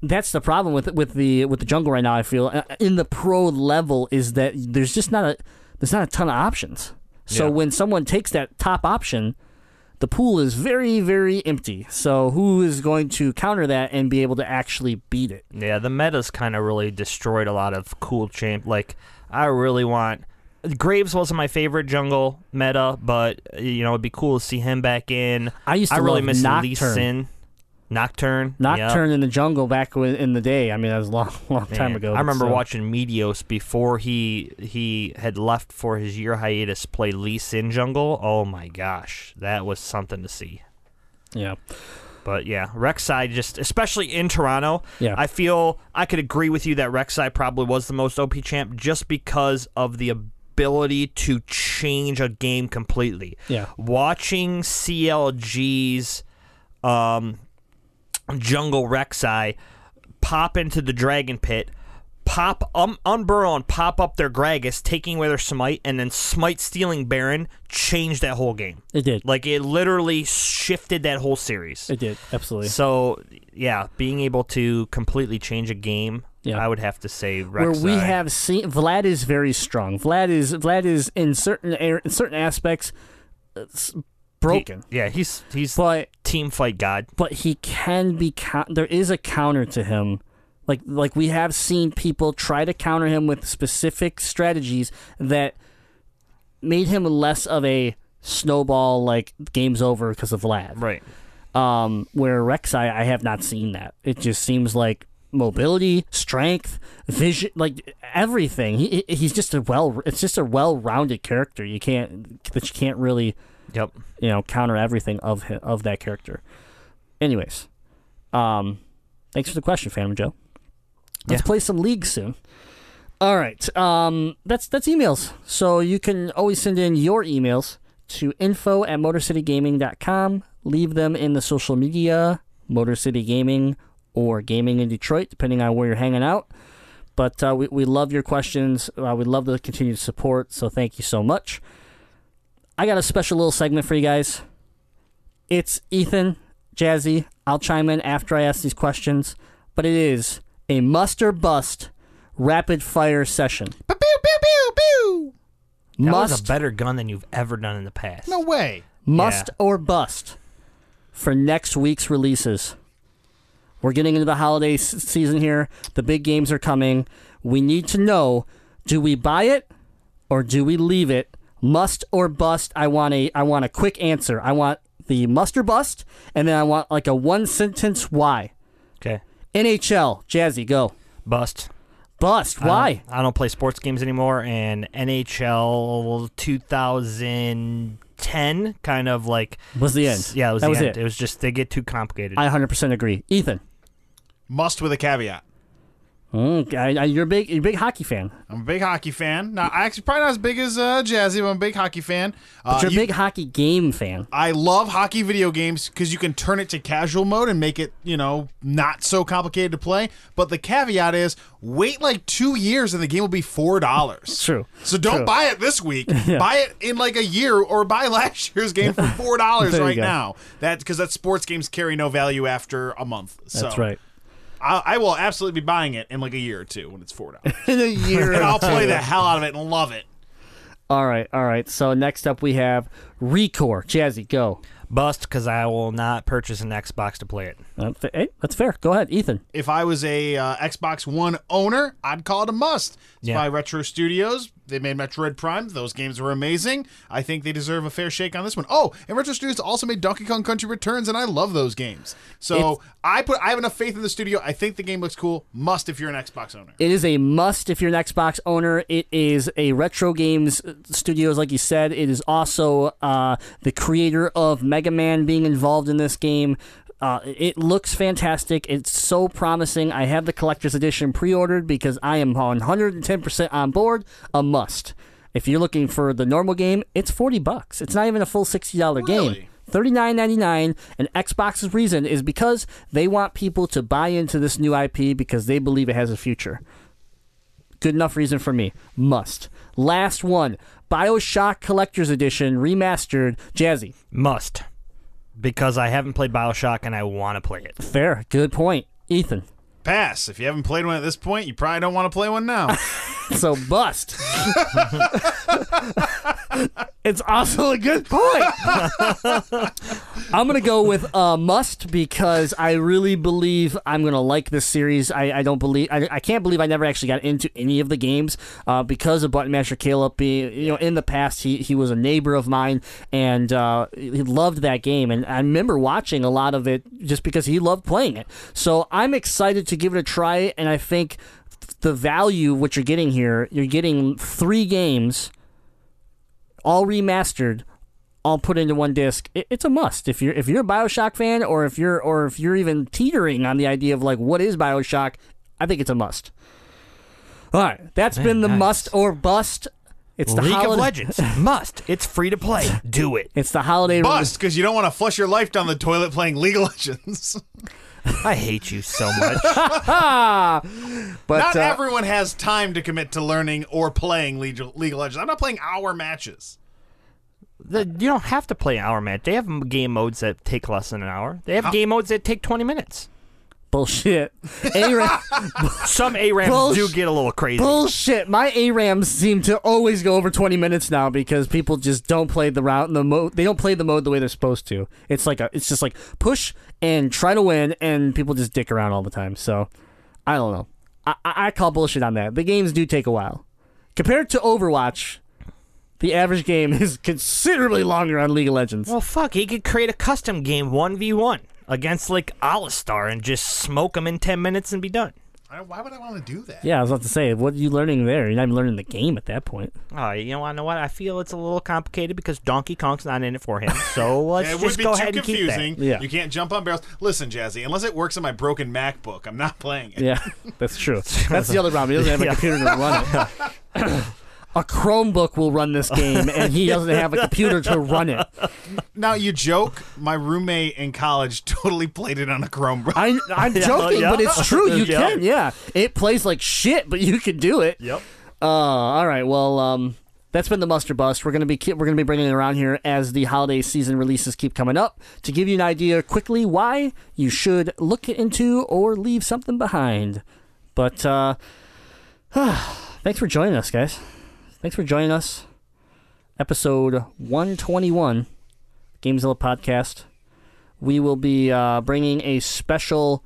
that's the problem with with the with the jungle right now, I feel. In the pro level is that there's just not a, there's not a ton of options. So yeah. when someone takes that top option, the pool is very, very empty. So who is going to counter that and be able to actually beat it? Yeah, the meta's kind of really destroyed a lot of cool champ. Like, I really want... Graves wasn't my favorite jungle meta, but, you know, it'd be cool to see him back in. I used to I really miss Lee Sin. Nocturne. Nocturne yep. in the jungle back in the day. I mean, that was a long, long time Man, ago. I remember so. watching Meteos before he he had left for his year hiatus play Lee Sin jungle. Oh, my gosh. That was something to see. Yeah. But, yeah, Rek'Sai just, especially in Toronto, yeah. I feel I could agree with you that Rek'Sai probably was the most O P champ just because of the ability to change a game completely. Yeah. Watching C L G's... um. Jungle Rek'Sai pop into the dragon pit, pop um, unburrow and pop up their Gragas, taking away their Smite, and then Smite stealing Baron changed that whole game. It did. Like, it literally shifted that whole series. It did, absolutely. So, yeah, being able to completely change a game, yeah. I would have to say Rek'Sai. Where we have seen, Vlad is very strong. Vlad is, Vlad is in certain, in certain aspects, broken. He, yeah, he's he's but, team fight god. But he can be count- there is a counter to him. Like like we have seen people try to counter him with specific strategies that made him less of a snowball, like game's over because of Vlad. Right. Um, where Rek'Sai, I have not seen that. It just seems like mobility, strength, vision, like everything. He he's just a well. It's just a well-rounded character. You can't that you can't really. Yep. You know, counter everything of him, of that character. Anyways, um, thanks for the question, Phantom Joe. Let's yeah. play some leagues soon. All right, um, that's that's emails. So you can always send in your emails to info at motor city gaming dot com. Leave them in the social media, Motor City Gaming or Gaming in Detroit, depending on where you're hanging out. But uh, we, we love your questions. Uh, we love the continued support, so thank you so much. I got a special little segment for you guys. It's Ethan, Jazzy. I'll chime in after I ask these questions. But it is a must or bust rapid fire session. Pew, pew, pew, pew. That must, was a better gun than you've ever done in the past. No way. Must yeah. or bust for next week's releases. We're getting into the holiday s- season here. The big games are coming. We need to know, do we buy it or do we leave it? Must or bust. I want a I want a quick answer. I want the must or bust, and then I want like a one sentence why. Okay. N H L, Jazzy, go. Bust. Bust. Why? I don't, I don't play sports games anymore, and N H L two thousand ten kind of like was the end. Yeah, it was that the was end. It. It was just they get too complicated. I one hundred percent agree. Ethan. Must with a caveat. Mm, I, I, you're a big, you're a big hockey fan. I'm a big hockey fan. Now, I actually probably not as big as uh, Jazzy, but I'm a big hockey fan. Uh, but you're a you, big hockey game fan. I love hockey video games because you can turn it to casual mode and make it, you know, not so complicated to play. But the caveat is, wait like two years and the game will be four dollars. True. So don't True. buy it this week. yeah. Buy it in like a year, or buy last year's game for four dollars right now. That because that sports games carry no value after a month. So. That's right. I, I will absolutely be buying it in like a year or two when it's four dollars. In a year. And I'll play the hell out of it and love it. All right, all right. So next up we have Recore. Jazzy, go. Bust, because I will not purchase an Xbox to play it. Uh, th- hey, that's fair. Go ahead, Ethan. If I was a uh, Xbox One owner, I'd call it a must. It's yeah. by Retro Studios. They made Metroid Prime. Those games were amazing. I think they deserve a fair shake on this one. Oh, and Retro Studios also made Donkey Kong Country Returns, and I love those games. So it's, I put I have enough faith in the studio. I think the game looks cool. Must if you're an Xbox owner. It is a must if you're an Xbox owner. It is a Retro Games Studios, like you said. It is also uh, the creator of Mega Man being involved in this game. Uh, it looks fantastic. It's so promising. I have the collector's edition pre-ordered because I am one hundred ten percent on board. A must. If you're looking for the normal game, it's forty bucks. It's not even a full sixty dollars really? game. thirty-nine ninety-nine dollars. And Xbox's reason is because they want people to buy into this new I P because they believe it has a future. Good enough reason for me. Must. Last one. BioShock Collector's Edition Remastered. Jazzy. Must. Because I haven't played BioShock and I want to play it. Fair. Good point. Ethan. Pass. If you haven't played one at this point, you probably don't want to play one now. So bust. It's also a good point. I'm going to go with uh, must because I really believe I'm going to like this series. I, I don't believe I, I can't believe I never actually got into any of the games uh, because of Button Master Caleb being, you know, in the past he, he was a neighbor of mine and uh, he loved that game, and I remember watching a lot of it just because he loved playing it. So I'm excited to give it a try, and I think the value of what you're getting here, you're getting three games all remastered, all put into one disc. It, it's a must if you're if you're a BioShock fan, or if you're or if you're even teetering on the idea of like what is BioShock. I think it's a must. All right, that's Man, been the nice. must or bust. It's the League holiday- of Legends. Must. It's free to play. Do it. It's the holiday bust because re- you don't want to flush your life down the toilet playing League of Legends. I hate you so much. But not uh, everyone has time to commit to learning or playing League of Legends. I'm not playing hour matches. The, you don't have to play an hour match. They have game modes that take less than an hour. They have How? game modes that take twenty minutes. Bullshit. A-Ram- Some A-Rams Bullsh- do get a little crazy. Bullshit. My A-Rams seem to always go over twenty minutes now because people just don't play the route and the mode. They don't play the mode the way they're supposed to. It's like a. It's just like push and try to win, and people just dick around all the time. So, I don't know. I, I call bullshit on that. The games do take a while. Compared to Overwatch, the average game is considerably longer on League of Legends. Well, fuck. He could create a custom game one v one against, like, Alistar and just smoke him in ten minutes and be done. I, why would I want to do that? Yeah, I was about to say, what are you learning there? You're not even learning the game at that point. Oh, you know, I know what? I feel it's a little complicated because Donkey Kong's not in it for him. So let's yeah, just go ahead and keep that. It would be too confusing. Yeah. You can't jump on barrels. Listen, Jazzy, unless it works on my broken MacBook, I'm not playing it. Yeah, that's true. That's the other problem. He doesn't have a yeah. computer to run it. A Chromebook will run this game, and he doesn't have a computer to run it. Now, you joke. My roommate in college totally played it on a Chromebook. I, I'm yeah, joking, yeah. but it's true. You yeah. can, yeah. It plays like shit, but you can do it. Yep. Uh, all right, well, um, that's been the Muster Bust. We're gonna be we're gonna be bringing it around here as the holiday season releases keep coming up to give you an idea quickly why you should look into or leave something behind. But uh, thanks for joining us, guys. Thanks for joining us. Episode one twenty-one, Gamezilla Podcast. We will be uh, bringing a special,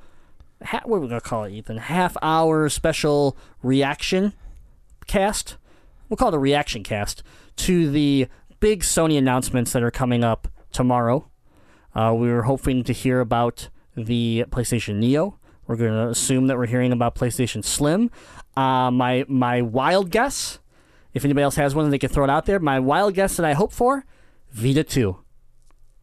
ha- what are we going to call it, Ethan? Half-hour special reaction cast. We'll call it a reaction cast to the big Sony announcements that are coming up tomorrow. Uh, we were hoping to hear about the PlayStation Neo. We're going to assume that we're hearing about PlayStation Slim. Uh, my my wild guess... If anybody else has one, they can throw it out there. My wild guess that I hope for, Vita two.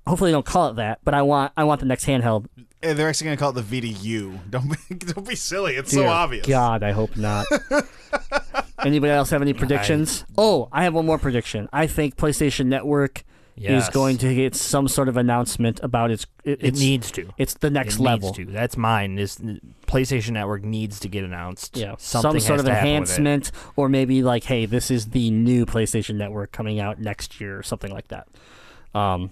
Hopefully they don't call it that, but I want I want the next handheld. They're actually going to call it the Vita U. Don't be, don't be silly. It's Dear so obvious. God, I hope not. Anybody else have any predictions? I, oh, I have one more prediction. I think PlayStation Network yes. is going to get some sort of announcement about its... It, it its, needs to. It's the next it level. Needs to. That's mine. Is PlayStation Network needs to get announced. Yeah, Something some sort of enhancement, or maybe like, hey, this is the new PlayStation Network coming out next year, or something like that. Um,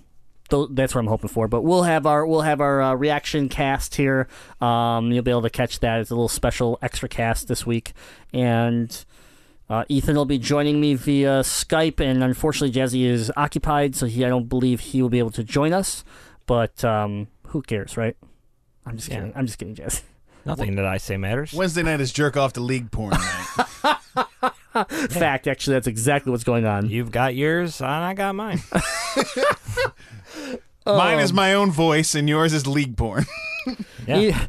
th- that's what I'm hoping for. But we'll have our we'll have our uh, reaction cast here. Um, you'll be able to catch that. It's a little special extra cast this week, and. Uh, Ethan will be joining me via Skype, and unfortunately Jazzy is occupied, so he, I don't believe he will be able to join us. But um, who cares, right? I'm just yeah. kidding. I'm just kidding, Jazzy. Nothing well, that I say matters. Wednesday night is jerk off to league porn night. Fact, actually, that's exactly what's going on. You've got yours, and I got mine. Mine um, is my own voice, and yours is league porn. Yeah. yeah.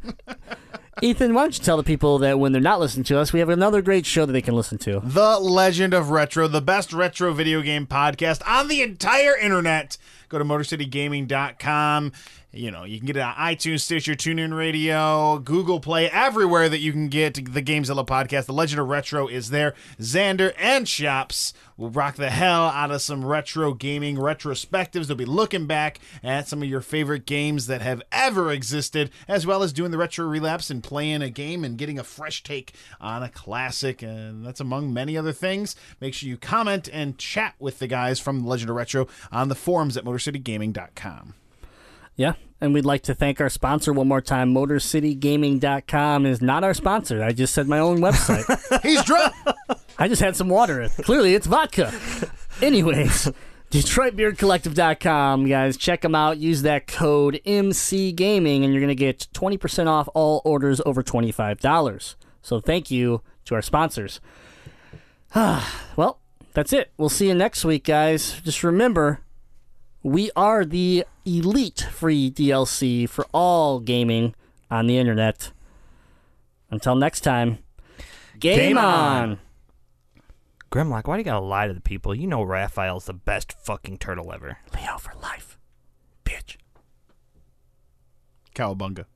Ethan, why don't you tell the people that when they're not listening to us, we have another great show that they can listen to. The Legend of Retro, the best retro video game podcast on the entire internet. Go to motor city gaming dot com. You know, you can get it on iTunes, Stitcher, TuneIn Radio, Google Play, everywhere that you can get the Gamezilla podcast. The Legend of Retro is there. Xander and Shops will rock the hell out of some retro gaming retrospectives. They'll be looking back at some of your favorite games that have ever existed, as well as doing the retro relapse and playing a game and getting a fresh take on a classic. And that's among many other things. Make sure you comment and chat with the guys from The Legend of Retro on the forums at motor city gaming dot com. Yeah, and we'd like to thank our sponsor one more time. motor city gaming dot com is not our sponsor. I just said my own website. He's drunk! I just had some water. Clearly, it's vodka. Anyways, detroit beard collective dot com, guys. Check them out. Use that code M C Gaming, and you're going to get twenty percent off all orders over twenty-five dollars. So thank you to our sponsors. Well, that's it. We'll see you next week, guys. Just remember... We are the elite free D L C for all gaming on the internet. Until next time, game, game on. on! Grimlock, why do you gotta lie to the people? You know Raphael's the best fucking turtle ever. Leo for life, bitch. Cowabunga.